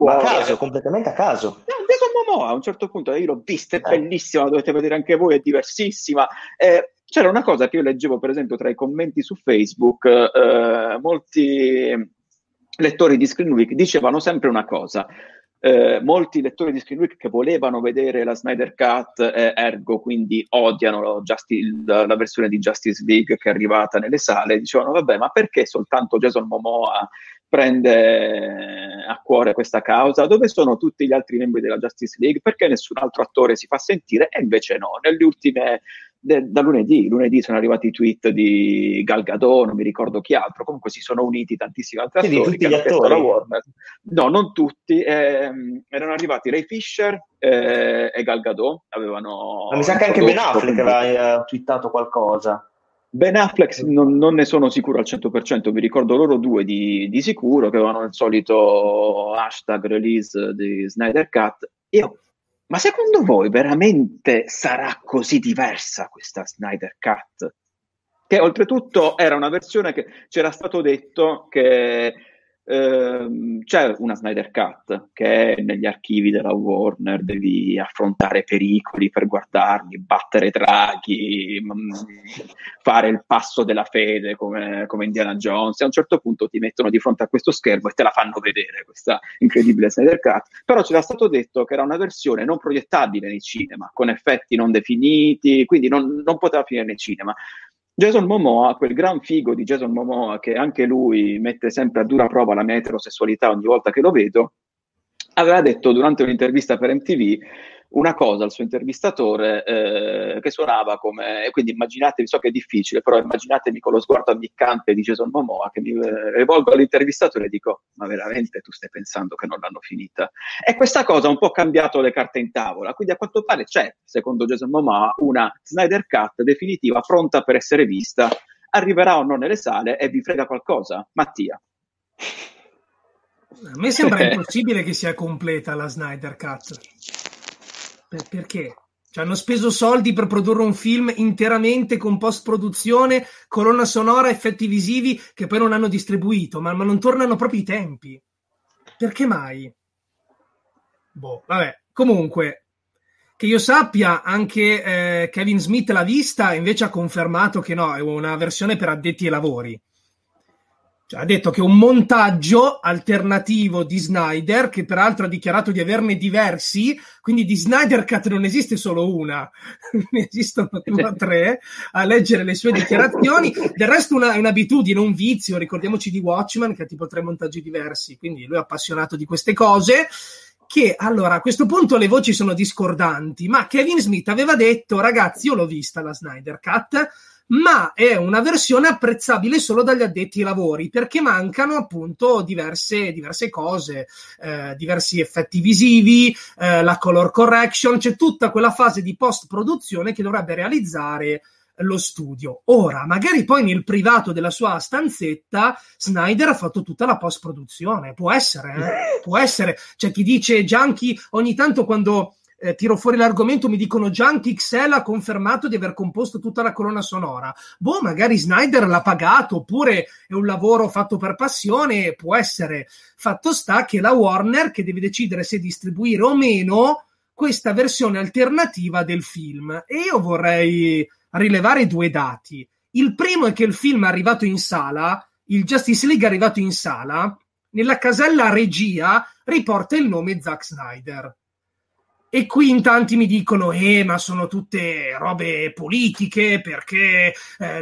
completamente a caso. Jason Momoa a un certo punto, io l'ho vista, bellissima, la dovete vedere anche voi, è diversissima. C'era una cosa che io leggevo per esempio tra i commenti su Facebook, molti lettori di Screen Week dicevano sempre una cosa, molti lettori di Screen Week che volevano vedere la Snyder Cut, ergo quindi odiano la versione di Justice League che è arrivata nelle sale, dicevano vabbè, ma perché soltanto Jason Momoa prende a cuore questa causa? Dove sono tutti gli altri membri della Justice League? Perché nessun altro attore si fa sentire? E invece no, nelle ultime, da lunedì sono arrivati i tweet di Gal Gadot, non mi ricordo chi altro, comunque si sono uniti tantissimi altri attori che hanno chiesto alla Warner. No, non tutti, erano arrivati Ray Fisher e Gal Gadot, ma mi sa che anche Ben Affleck aveva twittato qualcosa. Ben Affleck non ne sono sicuro al 100%, mi ricordo loro due di sicuro che avevano il solito hashtag release di Snyder Cut. Ma secondo voi veramente sarà così diversa questa Snyder Cut? Che oltretutto era una versione che c'era stato detto che c'è una Snyder Cut che è negli archivi della Warner, devi affrontare pericoli per guardarli, battere draghi, fare il passo della fede come Indiana Jones, e a un certo punto ti mettono di fronte a questo schermo e te la fanno vedere questa incredibile Snyder Cut. Però c'era stato detto che era una versione non proiettabile nei cinema, con effetti non definiti, quindi non poteva finire nei cinema. Jason Momoa, quel gran figo di Jason Momoa, che anche lui mette sempre a dura prova la mia eterosessualità ogni volta che lo vedo, aveva detto durante un'intervista per MTV una cosa al suo intervistatore che suonava come, quindi immaginatevi, so che è difficile, però immaginatevi con lo sguardo ammiccante di Jason Momoa che mi rivolgo all'intervistatore e dico: ma veramente tu stai pensando che non l'hanno finita? E questa cosa ha un po' cambiato le carte in tavola, quindi a quanto pare c'è, secondo Jason Momoa, una Snyder Cut definitiva pronta per essere vista. Arriverà o no nelle sale e vi frega qualcosa? Mattia? A me sembra impossibile che sia completa la Snyder Cut. Perché? Cioè, hanno speso soldi per produrre un film interamente con post-produzione, colonna sonora, effetti visivi che poi non hanno distribuito, ma non tornano proprio i tempi. Perché mai? Boh, vabbè. Comunque, che io sappia, anche Kevin Smith l'ha vista e invece ha confermato che no, è una versione per addetti ai lavori. Cioè, ha detto che un montaggio alternativo di Snyder, che peraltro ha dichiarato di averne diversi, quindi di Snyder Cut non esiste solo una, ne esistono 2 o 3, a leggere le sue dichiarazioni. Del resto è un'abitudine, un vizio, ricordiamoci di Watchmen, che ha tipo 3 montaggi diversi, quindi lui è appassionato di queste cose. Che allora, a questo punto le voci sono discordanti, ma Kevin Smith aveva detto: ragazzi, io l'ho vista la Snyder Cut, ma è una versione apprezzabile solo dagli addetti ai lavori, perché mancano appunto diverse cose, diversi effetti visivi, la color correction, c'è tutta quella fase di post-produzione che dovrebbe realizzare lo studio. Ora, magari poi nel privato della sua stanzetta Snyder ha fatto tutta la post-produzione, può essere. C'è chi dice Gianchi, ogni tanto quando... tiro fuori l'argomento, mi dicono Junkie XL ha confermato di aver composto tutta la colonna sonora. Boh, magari Snyder l'ha pagato, oppure è un lavoro fatto per passione, può essere. Fatto sta che la Warner, che deve decidere se distribuire o meno questa versione alternativa del film. E io vorrei rilevare 2 dati. Il primo è che il film è arrivato in sala, il Justice League è arrivato in sala, nella casella regia riporta il nome Zack Snyder. E qui in tanti mi dicono: ma sono tutte robe politiche perché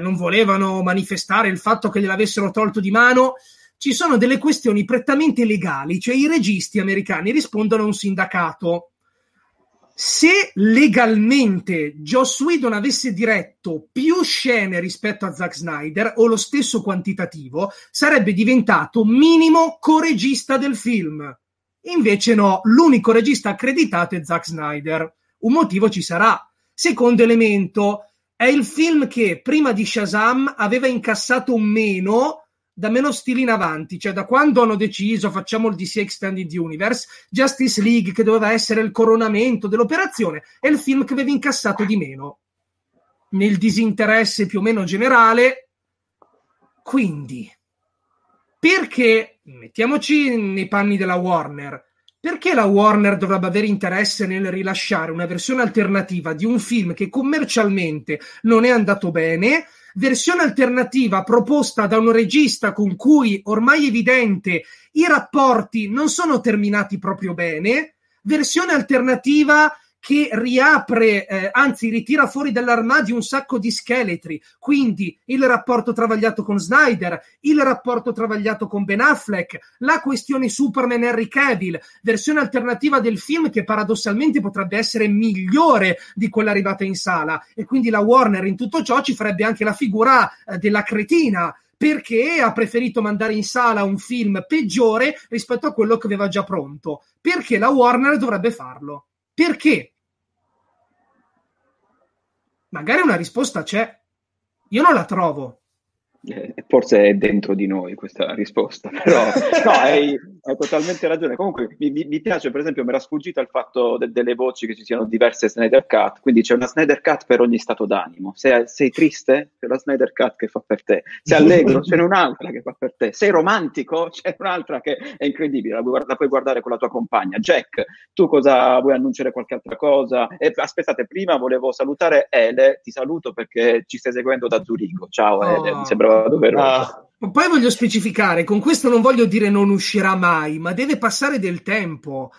non volevano manifestare il fatto che gliel'avessero tolto di mano. Ci sono delle questioni prettamente legali, cioè i registi americani rispondono a un sindacato. Se legalmente Joss Whedon avesse diretto più scene rispetto a Zack Snyder o lo stesso quantitativo, sarebbe diventato minimo coregista del film. Invece no, l'unico regista accreditato è Zack Snyder. Un motivo ci sarà. Secondo elemento, è il film che prima di Shazam aveva incassato meno da Man of Steel in avanti, cioè da quando hanno deciso facciamo il DC Extended Universe, Justice League, che doveva essere il coronamento dell'operazione, è il film che aveva incassato di meno nel disinteresse più o meno generale. Quindi perché, mettiamoci nei panni della Warner, perché la Warner dovrebbe avere interesse nel rilasciare una versione alternativa di un film che commercialmente non è andato bene, versione alternativa proposta da un regista con cui ormai è evidente i rapporti non sono terminati proprio bene, versione alternativa che riapre, anzi ritira fuori dall'armadio un sacco di scheletri, quindi il rapporto travagliato con Snyder, il rapporto travagliato con Ben Affleck, la questione Superman Henry Cavill, versione alternativa del film che paradossalmente potrebbe essere migliore di quella arrivata in sala, e quindi la Warner in tutto ciò ci farebbe anche la figura della cretina, perché ha preferito mandare in sala un film peggiore rispetto a quello che aveva già pronto. Perché la Warner dovrebbe farlo? Perché? Magari una risposta c'è, io non la trovo. Forse è dentro di noi questa risposta, però no, hai totalmente ragione. Comunque mi piace, per esempio, mi era sfuggito il fatto delle voci che ci siano diverse Snyder Cut, quindi c'è una Snyder Cut per ogni stato d'animo. Se sei triste c'è la Snyder Cut che fa per te, sei allegro c'è un'altra che fa per te, sei romantico c'è un'altra che è incredibile, la puoi guardare con la tua compagna. Jack, tu cosa vuoi annunciare, qualche altra cosa? Aspettate, prima volevo salutare Ele, ti saluto perché ci stai seguendo da Zurigo, ciao Ele, mi sembra doveroso. Poi voglio specificare, con questo non voglio dire non uscirà mai, ma deve passare del tempo,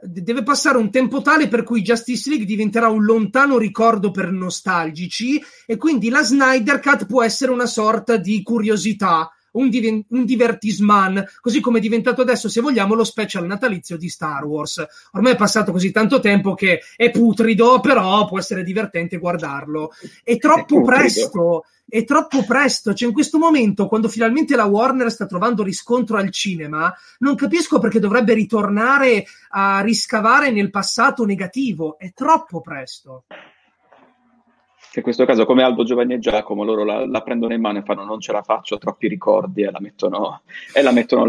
deve passare un tempo tale per cui Justice League diventerà un lontano ricordo per nostalgici, e quindi la Snyder Cut può essere una sorta di curiosità, un divertisman, così come è diventato adesso, se vogliamo, lo special natalizio di Star Wars. Ormai è passato così tanto tempo che è putrido, però può essere divertente guardarlo. È troppo presto, cioè in questo momento, quando finalmente la Warner sta trovando riscontro al cinema, non capisco perché dovrebbe ritornare a riscavare nel passato negativo. È troppo presto. Che in questo caso, come Aldo, Giovanni e Giacomo, loro la prendono in mano e fanno "non ce la faccio, troppi ricordi", e la mettono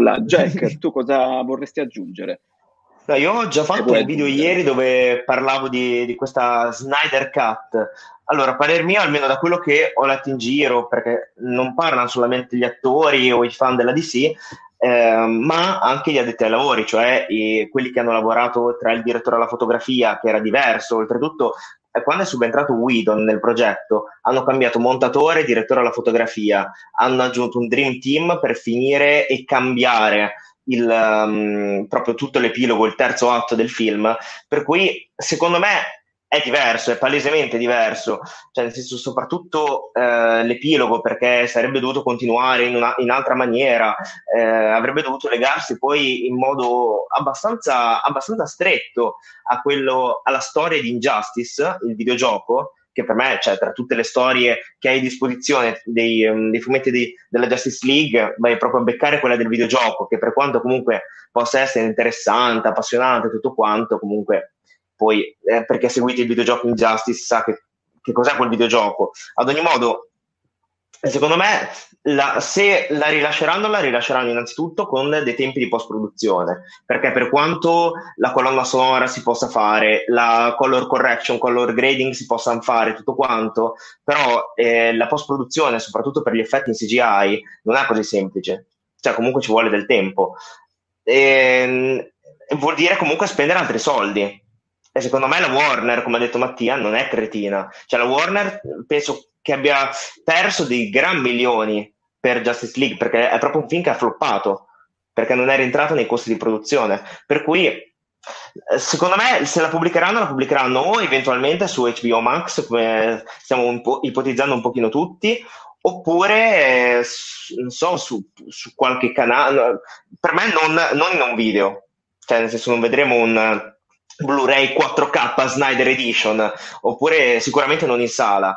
là. Jack, tu cosa vorresti aggiungere? No, io ho già fatto un video ieri dove parlavo di questa Snyder Cut. Allora, a parer mio, almeno da quello che ho letto in giro, perché non parlano solamente gli attori o i fan della DC, ma anche gli addetti ai lavori, cioè quelli che hanno lavorato tra il direttore alla fotografia, che era diverso, oltretutto quando è subentrato Whedon nel progetto hanno cambiato montatore e direttore alla fotografia, hanno aggiunto un dream team per finire e cambiare proprio tutto l'epilogo, il terzo atto del film, per cui secondo me è diverso, è palesemente diverso, cioè nel senso, soprattutto l'epilogo, perché sarebbe dovuto continuare in altra maniera, avrebbe dovuto legarsi poi in modo abbastanza stretto a quello, alla storia di Injustice, il videogioco, che per me, cioè, tra tutte le storie che hai a disposizione dei fumetti della Justice League, vai proprio a beccare quella del videogioco, che per quanto comunque possa essere interessante, appassionante, tutto quanto, comunque poi per chi ha seguito il videogioco Injustice sa che cos'è quel videogioco. Ad ogni modo, secondo me, se la rilasceranno, innanzitutto con dei tempi di post-produzione, perché per quanto la colonna sonora si possa fare, la color correction, color grading si possano fare, tutto quanto, però la post-produzione, soprattutto per gli effetti in CGI, non è così semplice. Cioè, comunque ci vuole del tempo. Vuol dire comunque spendere altri soldi. E secondo me la Warner, come ha detto Mattia, non è cretina. Cioè, la Warner, penso che abbia perso dei gran milioni per Justice League, perché è proprio un film che ha floppato, perché non è rientrato nei costi di produzione. Per cui, secondo me, se la pubblicheranno o eventualmente su HBO Max, come stiamo ipotizzando un pochino tutti, oppure, non so, su qualche canale. Per me non in un video. Cioè, nel senso, non vedremo un Blu-ray 4K Snyder Edition, oppure sicuramente non in sala.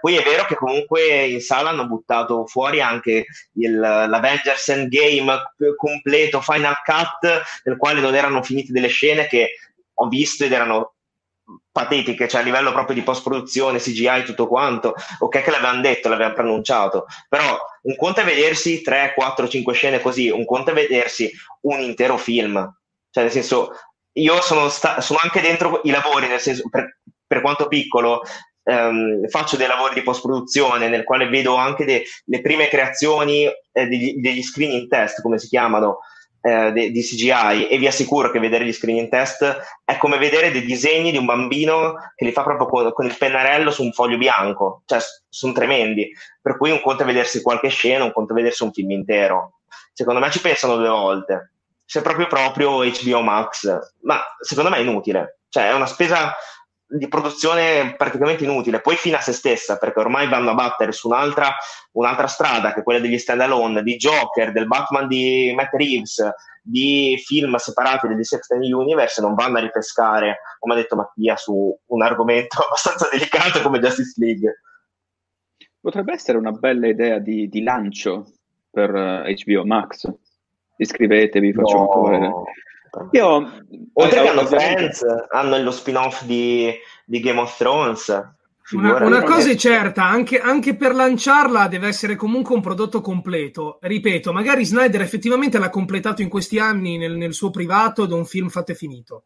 Poi è vero che comunque in sala hanno buttato fuori anche l'Avengers Endgame completo, Final Cut, nel quale non erano finite delle scene che ho visto ed erano patetiche, cioè a livello proprio di post-produzione, CGI, tutto quanto. Ok, che l'avevano detto, l'avevano pronunciato, però un conto è vedersi 3, 4, 5 scene così, un conto è vedersi un intero film. Cioè, nel senso, io sono anche dentro i lavori, nel senso, per quanto piccolo, faccio dei lavori di post-produzione nel quale vedo anche le prime creazioni degli screening test, come si chiamano, di CGI, e vi assicuro che vedere gli screening test è come vedere dei disegni di un bambino che li fa proprio con il pennarello su un foglio bianco. Cioè, sono tremendi. Per cui un conto è vedersi qualche scena, un conto è vedersi un film intero. Secondo me ci pensano due volte. Se proprio HBO Max, ma secondo me è inutile. Cioè, è una spesa di produzione praticamente inutile, poi fino a se stessa, perché ormai vanno a battere su un'altra strada, che è quella degli stand-alone, di Joker, del Batman di Matt Reeves, di film separati del DC Extended Universe. Non vanno a ripescare, come ha detto Mattia, su un argomento abbastanza delicato come Justice League. Potrebbe essere una bella idea di lancio per HBO Max. Iscrivetevi, facciamo pure. Oltre che hanno Friends, hanno lo spin-off di Game of Thrones. Una cosa è certa, anche per lanciarla deve essere comunque un prodotto completo. Ripeto, magari Snyder effettivamente l'ha completato in questi anni nel suo privato da un film fatto e finito,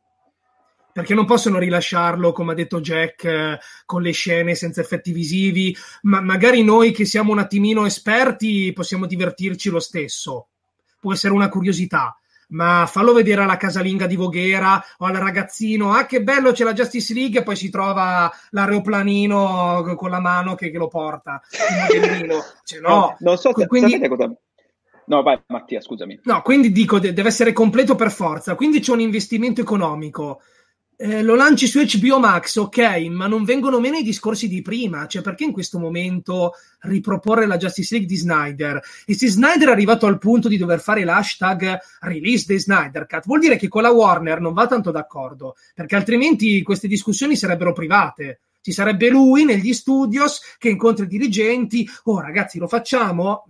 perché non possono rilasciarlo, come ha detto Jack, con le scene senza effetti visivi, ma magari noi che siamo un attimino esperti possiamo divertirci lo stesso. Può essere una curiosità, ma fallo vedere alla casalinga di Voghera o al ragazzino: ah, che bello, c'è la Justice League, e poi si trova l'aeroplanino con la mano che lo porta. Cioè, no, non so se sapete cosa. No, vai Mattia, scusami. No, quindi dico, deve essere completo per forza, quindi c'è un investimento economico. lo lanci su HBO Max, ok, ma non vengono meno i discorsi di prima, cioè perché in questo momento riproporre la Justice League di Snyder? E se Snyder è arrivato al punto di dover fare l'hashtag release dei Snyder Cut, vuol dire che con la Warner non va tanto d'accordo, perché altrimenti queste discussioni sarebbero private. Ci sarebbe lui negli studios che incontra i dirigenti, oh ragazzi lo facciamo,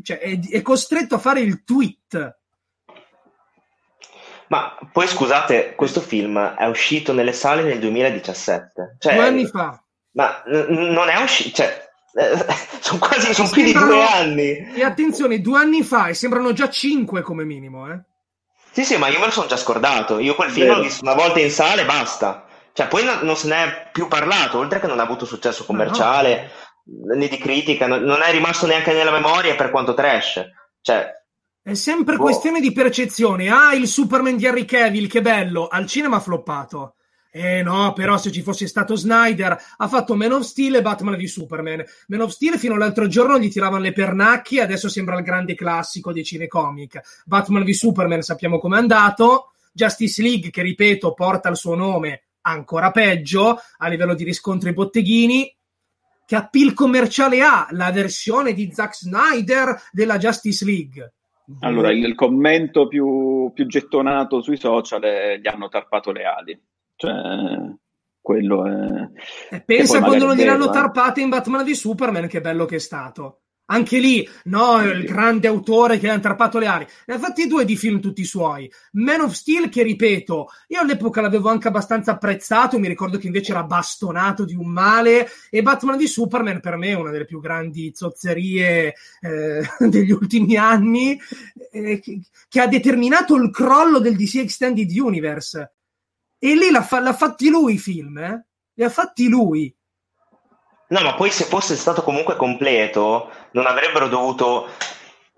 cioè è costretto a fare il tweet. Ma poi scusate, questo film è uscito nelle sale nel 2017. Cioè, 2 anni fa. Ma non è uscito, cioè, sono più di 2 anni. E attenzione, 2 anni fa e sembrano già 5 come minimo, eh? Sì, sì, ma io me lo sono già scordato. Io quel film l'ho visto una volta in sale e basta. Cioè, poi non se ne è più parlato, oltre che non ha avuto successo commerciale, no, né di critica, non è rimasto neanche nella memoria per quanto trash. Cioè... è sempre questione di percezione. Ah, il Superman di Henry Cavill, che bello, al cinema ha floppato. No, però se ci fosse stato Snyder, ha fatto Man of Steel e Batman v Superman. Man of Steel fino all'altro giorno gli tiravano le pernacchie, adesso sembra il grande classico dei cinecomic. Batman v Superman sappiamo com'è andato. Justice League, che ripeto porta il suo nome, ancora peggio a livello di riscontri botteghini. Che appeal commerciale ha la versione di Zack Snyder della Justice League? Allora, il commento più gettonato sui social è gli hanno tarpato le ali. Cioè, quello è... Pensa quando lo diranno tarpate in Batman v Superman, che bello che è stato. Anche lì, no, il grande autore che ha tarpato le ali. Ne ha fatti 2 di film tutti suoi. Man of Steel, che ripeto, io all'epoca l'avevo anche abbastanza apprezzato, mi ricordo che invece era bastonato di un male, e Batman v Superman per me è una delle più grandi zozzerie degli ultimi anni, che ha determinato il crollo del DC Extended Universe. E lì l'ha fatti lui i film, eh? Li ha fatti lui. No, ma poi se fosse stato comunque completo, non avrebbero dovuto...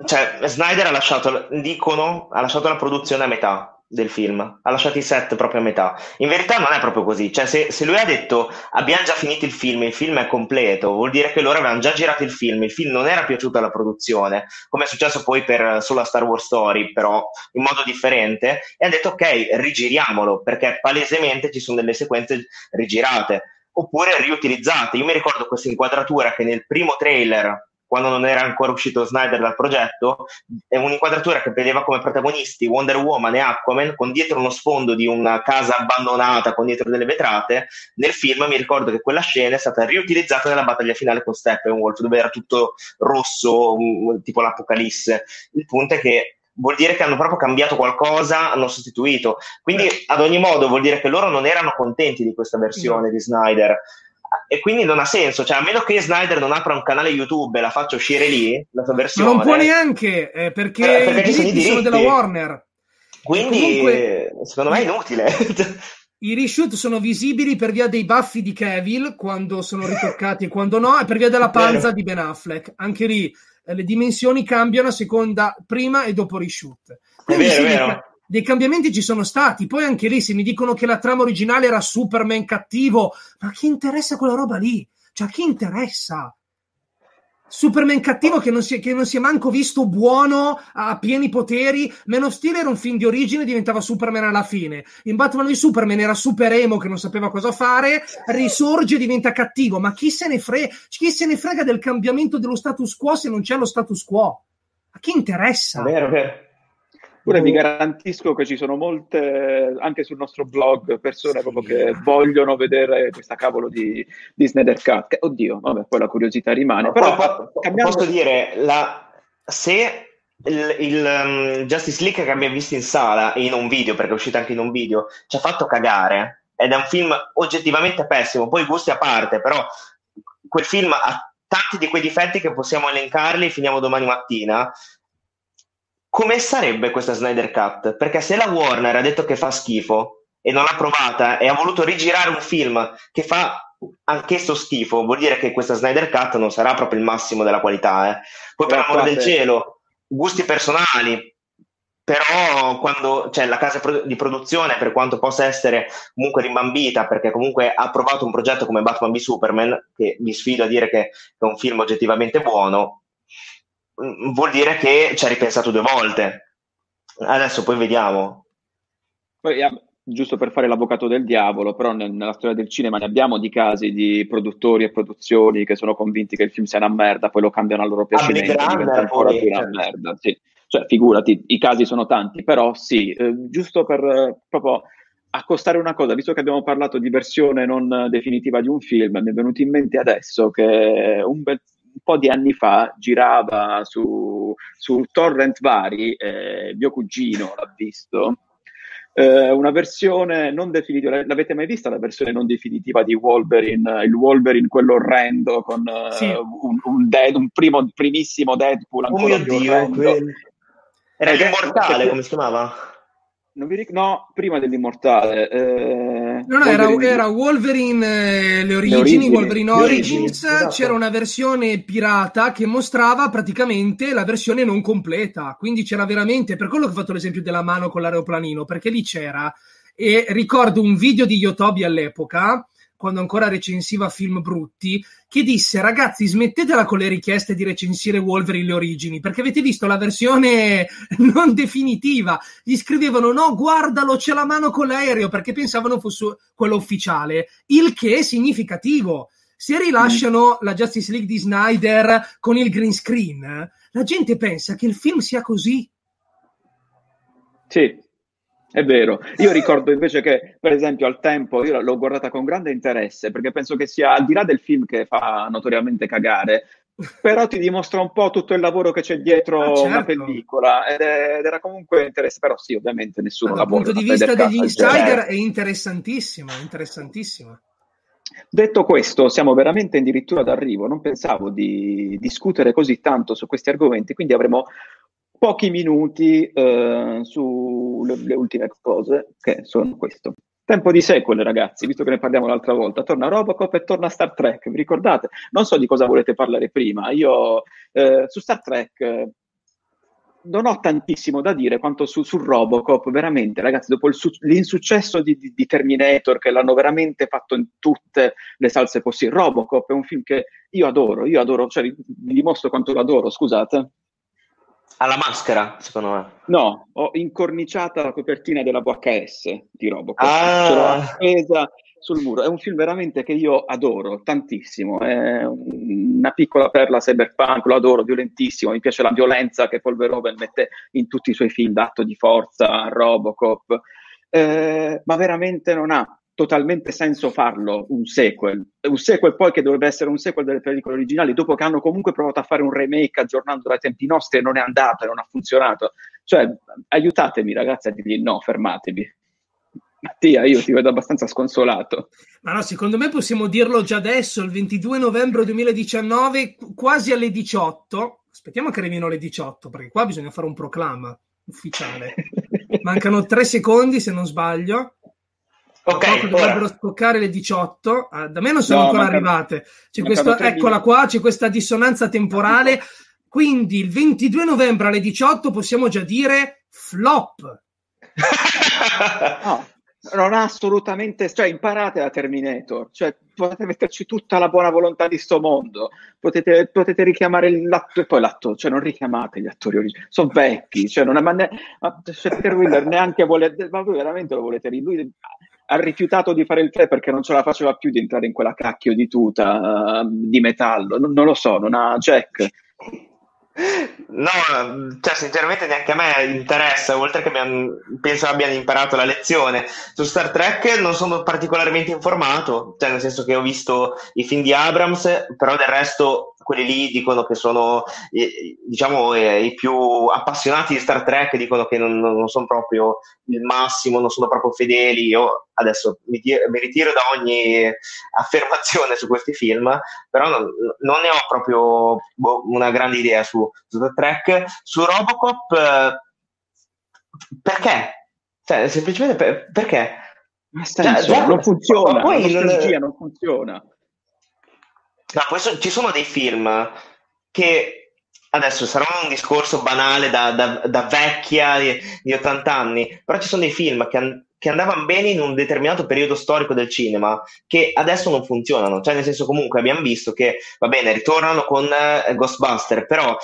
Cioè, Snyder ha lasciato, dicono, ha lasciato la produzione a metà del film, ha lasciato i set proprio a metà. In verità non è proprio così. Cioè, se lui ha detto, abbiamo già finito il film è completo, vuol dire che loro avevano già girato il film non era piaciuto alla produzione, come è successo poi per sulla Star Wars Story, però in modo differente, e ha detto, ok, rigiriamolo, perché palesemente ci sono delle sequenze rigirate. Oppure riutilizzate. Io mi ricordo questa inquadratura che nel primo trailer, quando non era ancora uscito Snyder dal progetto, è un'inquadratura che vedeva come protagonisti Wonder Woman e Aquaman, con dietro uno sfondo di una casa abbandonata con dietro delle vetrate. Nel film mi ricordo che quella scena è stata riutilizzata nella battaglia finale con Steppenwolf, dove era tutto rosso, tipo l'apocalisse. Il punto è che vuol dire che hanno proprio cambiato qualcosa, hanno sostituito, quindi ad ogni modo vuol dire che loro non erano contenti di questa versione di Snyder, e quindi non ha senso, cioè a meno che Snyder non apra un canale YouTube e la faccia uscire lì la sua versione, ma non può neanche perché i diritti sono della Warner, quindi comunque, secondo me è inutile. I reshoot sono visibili per via dei baffi di Cavill quando sono ritoccati e quando no, e per via della panza di Ben Affleck, anche lì le dimensioni cambiano a seconda prima e dopo reshoot. Quindi vero. Dei cambiamenti ci sono stati. Poi anche lì, se mi dicono che la trama originale era Superman cattivo, ma chi interessa quella roba lì? Cioè, chi interessa? Superman cattivo che non si è manco visto buono a pieni poteri. Man of Steel era un film di origine, diventava Superman alla fine. In Batman di Superman era super emo che non sapeva cosa fare, risorge e diventa cattivo. Ma chi se ne frega del cambiamento dello status quo se non c'è lo status quo? A chi interessa? Vero. Pure vi garantisco che ci sono molte, anche sul nostro blog, persone proprio che vogliono vedere questa cavolo di Snyder Cut. Che, oddio, vabbè, poi la curiosità rimane. No, però posso dire, se il Justice League che abbiamo visto in sala e in un video, perché è uscito anche in un video, ci ha fatto cagare, ed è un film oggettivamente pessimo, poi gusti a parte, però quel film ha tanti di quei difetti che possiamo elencarli e finiamo domani mattina. Come sarebbe questa Snyder Cut? Perché se la Warner ha detto che fa schifo e non l'ha provata e ha voluto rigirare un film che fa anch'esso schifo, vuol dire che questa Snyder Cut non sarà proprio il massimo della qualità. Poi per amor del cielo, gusti personali, però quando c'è la casa di produzione, per quanto possa essere comunque rimbambita, perché comunque ha provato un progetto come Batman v Superman, che mi sfido a dire che è un film oggettivamente buono, vuol dire che ci ha ripensato 2 volte. Adesso poi vediamo. Poi, giusto per fare l'avvocato del diavolo, però nella storia del cinema ne abbiamo di casi di produttori e produzioni che sono convinti che il film sia una merda, poi lo cambiano al loro piacimento, diventa ancora più una merda, sì. Cioè, figurati, i casi sono tanti, però sì, giusto per proprio accostare una cosa, visto che abbiamo parlato di versione non definitiva di un film, mi è venuto in mente adesso che un po' di anni fa girava su torrent vari, mio cugino l'ha visto, una versione non definitiva. L'avete mai vista la versione non definitiva di Wolverine, il Wolverine quello orrendo con sì. un primissimo Deadpool ancora più orrendo. Era l'immortale, come si chiamava? Non vi no, prima dell'immortale. No, era Wolverine, le origini, Wolverine Origins. Esatto. C'era una versione pirata che mostrava praticamente la versione non completa. Quindi c'era veramente, per quello che ho fatto l'esempio della mano con l'aeroplanino, perché lì c'era, e ricordo un video di Yotobi all'epoca, quando ancora recensiva film brutti, che disse: ragazzi, smettetela con le richieste di recensire Wolverine le origini, perché avete visto la versione non definitiva. Gli scrivevano: no, guardalo, c'è la mano con l'aereo, perché pensavano fosse quello ufficiale, il che è significativo. Se rilasciano la Justice League di Snyder con il green screen, la gente pensa che il film sia così. Sì. È vero, io ricordo invece che, per esempio, al tempo io l'ho guardata con grande interesse, perché penso che sia, al di là del film che fa notoriamente cagare, però ti dimostra un po' tutto il lavoro che c'è dietro una pellicola, ed era comunque interessante. Però sì, ovviamente nessuno la vuole. Dal punto di vista degli insider è interessantissima, interessantissima. Detto questo, siamo veramente addirittura d'arrivo, non pensavo di discutere così tanto su questi argomenti, quindi avremo pochi minuti sulle ultime cose, che sono questo. Tempo di sequel, ragazzi, visto che ne parliamo l'altra volta. Torna Robocop e torna Star Trek, vi ricordate? Non so di cosa volete parlare prima. Io su Star Trek non ho tantissimo da dire quanto su Robocop, veramente, ragazzi, dopo l'insuccesso di Terminator, che l'hanno veramente fatto in tutte le salse possibili. Robocop è un film che io adoro, cioè vi dimostro quanto lo adoro, scusate. Alla maschera, secondo me. No, ho incorniciata la copertina della VHS di Robocop. Ce l'ho appesa sul muro. È un film veramente che io adoro tantissimo. È una piccola perla cyberpunk, lo adoro, violentissimo. Mi piace la violenza che Paul Verhoeven mette in tutti i suoi film, Atto di forza, Robocop. Ma veramente non ha totalmente senso farlo un sequel poi che dovrebbe essere un sequel delle pellicole originali, dopo che hanno comunque provato a fare un remake aggiornando ai tempi nostri e non è andato e non ha funzionato. Cioè, aiutatemi ragazzi a dirgli no, fermatevi. Mattia, io ti vedo abbastanza sconsolato. Ma no, secondo me possiamo dirlo già adesso, il 22 novembre 2019 quasi alle 18, aspettiamo che arrivino alle 18 perché qua bisogna fare un proclama ufficiale. Mancano 3 secondi se non sbaglio. Ok, dovrebbero scoccare le 18, da me non sono ancora arrivate. C'è questo, eccola qua, c'è questa dissonanza temporale. Quindi il 22 novembre alle 18 possiamo già dire flop. No, non ha assolutamente, cioè imparate da Terminator, cioè potete metterci tutta la buona volontà di sto mondo, potete richiamare l'atto, e poi l'atto, cioè non richiamate gli attori originali, sono vecchi, cioè non è, ma Peter Willer neanche vuole, ma voi veramente lo volete, lui ha rifiutato di fare il 3 perché non ce la faceva più di entrare in quella cacchio di tuta di metallo, non lo so, non ha Jack. No, cioè sinceramente neanche a me interessa, oltre che penso abbiano imparato la lezione. Su Star Trek non sono particolarmente informato, cioè nel senso che ho visto i film di Abrams, però del resto quelli lì dicono che sono diciamo i più appassionati di Star Trek, dicono che non sono proprio il massimo, non sono proprio fedeli. Io adesso mi ritiro da ogni affermazione su questi film, però non ne ho proprio una grande idea su Star Trek. Su Robocop perché? Cioè, semplicemente perché? Ma senso, cioè, non funziona, ma poi la nostalgia non funziona. No, poi ci sono dei film che adesso sarà un discorso banale da vecchia di 80 anni, però ci sono dei film che andavano bene in un determinato periodo storico del cinema che adesso non funzionano, cioè nel senso comunque abbiamo visto che va bene, ritornano con Ghostbuster, però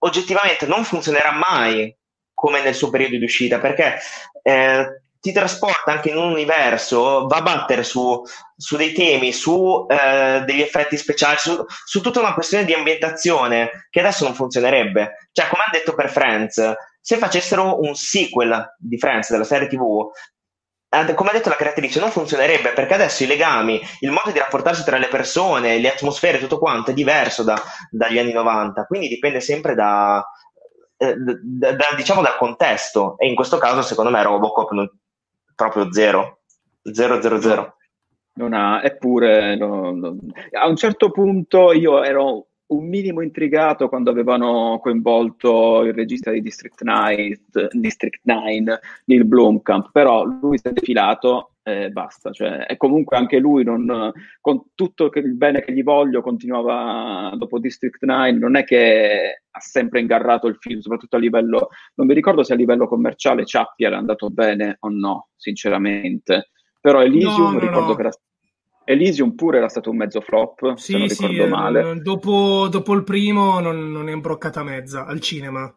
oggettivamente non funzionerà mai come nel suo periodo di uscita, perché ti trasporta anche in un universo, va a battere su dei temi, su degli effetti speciali, su tutta una questione di ambientazione che adesso non funzionerebbe. Cioè, come hanno detto per Friends, se facessero un sequel di Friends, della serie TV, come ha detto la creatrice, non funzionerebbe, perché adesso i legami, il modo di rapportarsi tra le persone, le atmosfere, tutto quanto è diverso dagli anni 90, quindi dipende sempre diciamo dal contesto, e in questo caso secondo me Robocop non, proprio zero. Eppure a un certo punto io ero un minimo intrigato quando avevano coinvolto il regista di District 9, Neil Blomkamp, però lui si è defilato e basta, cioè, e comunque anche lui non, con tutto il bene che gli voglio, continuava dopo District 9, non è che ha sempre ingarrato il film, soprattutto a livello, non mi ricordo se a livello commerciale Chappie era andato bene o no, sinceramente, però Elysium ricordo che era stato Elysium pure era stato un mezzo flop, sì, se non ricordo male. Dopo il primo non è imbroccata mezza al cinema.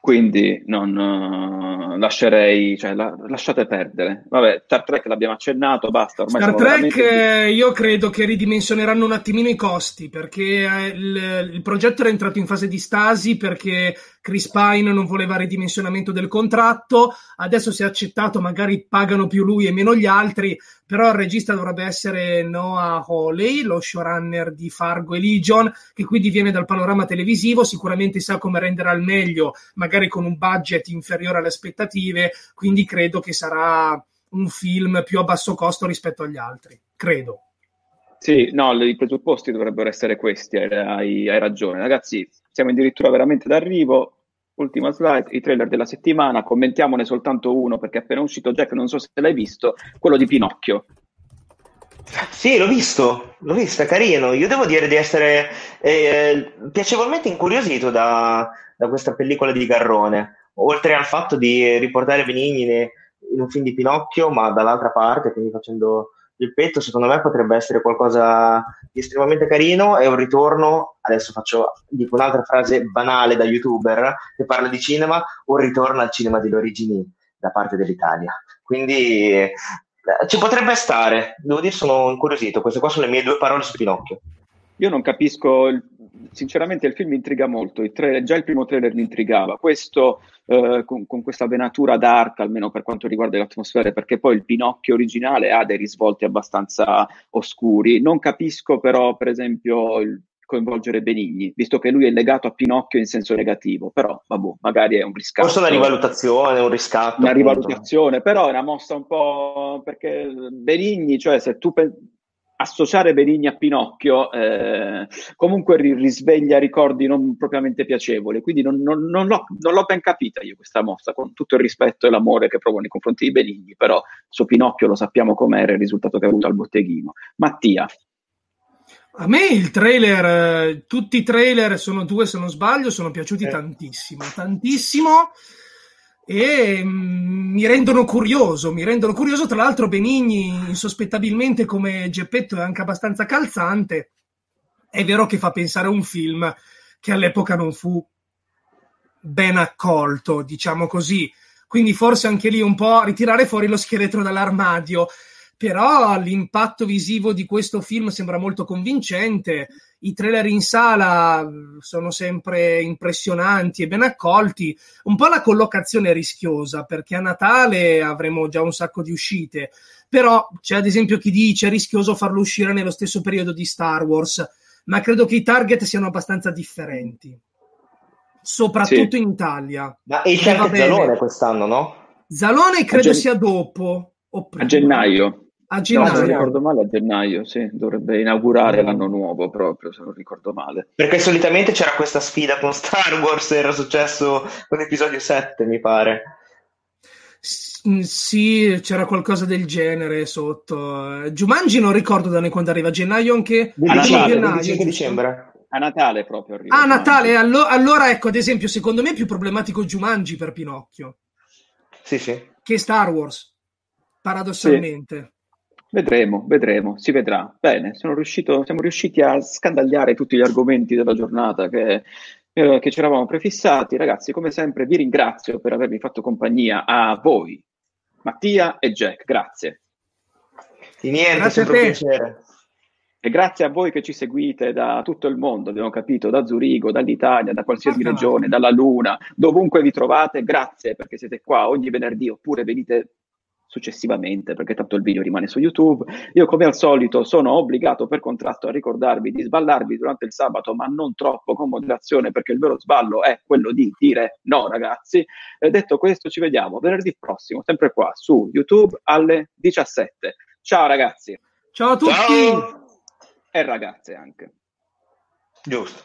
Quindi non lascerei, cioè lasciate perdere. Vabbè, Star Trek l'abbiamo accennato, basta. Ormai Star Trek veramente... io credo che ridimensioneranno un attimino i costi, perché il progetto era entrato in fase di stasi perché Chris Pine non voleva ridimensionamento del contratto, adesso si è accettato, magari pagano più lui e meno gli altri, però il regista dovrebbe essere Noah Hawley, lo showrunner di Fargo e Legion, che quindi viene dal panorama televisivo, sicuramente sa come rendere al meglio, magari con un budget inferiore alle aspettative, quindi credo che sarà un film più a basso costo rispetto agli altri, credo. Sì, no, i presupposti dovrebbero essere questi, hai ragione. Ragazzi, siamo addirittura veramente d'arrivo. Ultima slide, i trailer della settimana, commentiamone soltanto uno perché è appena uscito. Jack, non so se l'hai visto, quello di Pinocchio. Sì, l'ho visto, è carino. Io devo dire di essere piacevolmente incuriosito da questa pellicola di Garrone, oltre al fatto di riportare Benigni in un film di Pinocchio, ma dall'altra parte, quindi facendo il petto, secondo me potrebbe essere qualcosa di estremamente carino. È un ritorno, adesso dico un'altra frase banale da youtuber che parla di cinema, un ritorno al cinema delle origini da parte dell'Italia, quindi ci potrebbe stare, devo dire, sono incuriosito. Queste qua sono le mie due parole su Pinocchio. Io non capisco, sinceramente il film mi intriga molto, già il primo trailer mi intrigava, questo con questa venatura dark, almeno per quanto riguarda l'atmosfera, perché poi il Pinocchio originale ha dei risvolti abbastanza oscuri. Non capisco però, per esempio, il coinvolgere Benigni, visto che lui è legato a Pinocchio in senso negativo, però vabbè, magari è un riscatto. Forse una rivalutazione, un riscatto. Una rivalutazione, però è una mossa un po', perché Benigni, cioè se tu associare Benigni a Pinocchio comunque risveglia ricordi non propriamente piacevoli, quindi non l'ho ben capita io questa mossa, con tutto il rispetto e l'amore che provo nei confronti di Benigni, però su Pinocchio lo sappiamo com'era, il risultato che ha avuto al botteghino. Mattia? A me il trailer, tutti i trailer, sono due se non sbaglio, sono piaciuti tantissimo. E mi rendono curioso, tra l'altro Benigni insospettabilmente come Geppetto è anche abbastanza calzante, è vero che fa pensare a un film che all'epoca non fu ben accolto, diciamo così, quindi forse anche lì un po' ritirare fuori lo scheletro dall'armadio, però l'impatto visivo di questo film sembra molto convincente, i trailer in sala sono sempre impressionanti e ben accolti. Un po' la collocazione è rischiosa, perché a Natale avremo già un sacco di uscite, però c'è ad esempio chi dice è rischioso farlo uscire nello stesso periodo di Star Wars, ma credo che i target siano abbastanza differenti, soprattutto in Italia. Ma il target Zalone quest'anno, no? Zalone credo sia dopo o prima. A gennaio. No, se non ricordo male, a gennaio, sì, dovrebbe inaugurare l'anno nuovo proprio, se non ricordo male. Perché solitamente c'era questa sfida con Star Wars, era successo con episodio 7, mi pare. Sì, c'era qualcosa del genere sotto. Jumanji non ricordo da noi quando arriva, a gennaio anche? A gennaio, 15 dicembre. A Natale proprio arriva. A Natale, allora ecco, ad esempio, secondo me è più problematico Jumanji per Pinocchio. Sì. Che Star Wars, paradossalmente. Sì. Vedremo, si vedrà. Bene, siamo riusciti a scandagliare tutti gli argomenti della giornata che ci eravamo prefissati. Ragazzi, come sempre vi ringrazio per avermi fatto compagnia, a voi Mattia e Jack, grazie. Di niente, grazie, sempre un piacere. E grazie a voi che ci seguite da tutto il mondo, abbiamo capito, da Zurigo, dall'Italia, da qualsiasi regione, dalla Luna, dovunque vi trovate, grazie perché siete qua ogni venerdì, oppure venite successivamente perché tanto il video rimane su YouTube. Io come al solito sono obbligato per contratto a ricordarvi di sballarvi durante il sabato, ma non troppo, con moderazione, perché il vero sballo è quello di dire no, ragazzi. Detto questo, ci vediamo venerdì prossimo, sempre qua su YouTube alle 17. Ciao ragazzi. Ciao a tutti. Ciao. E ragazze anche. Giusto.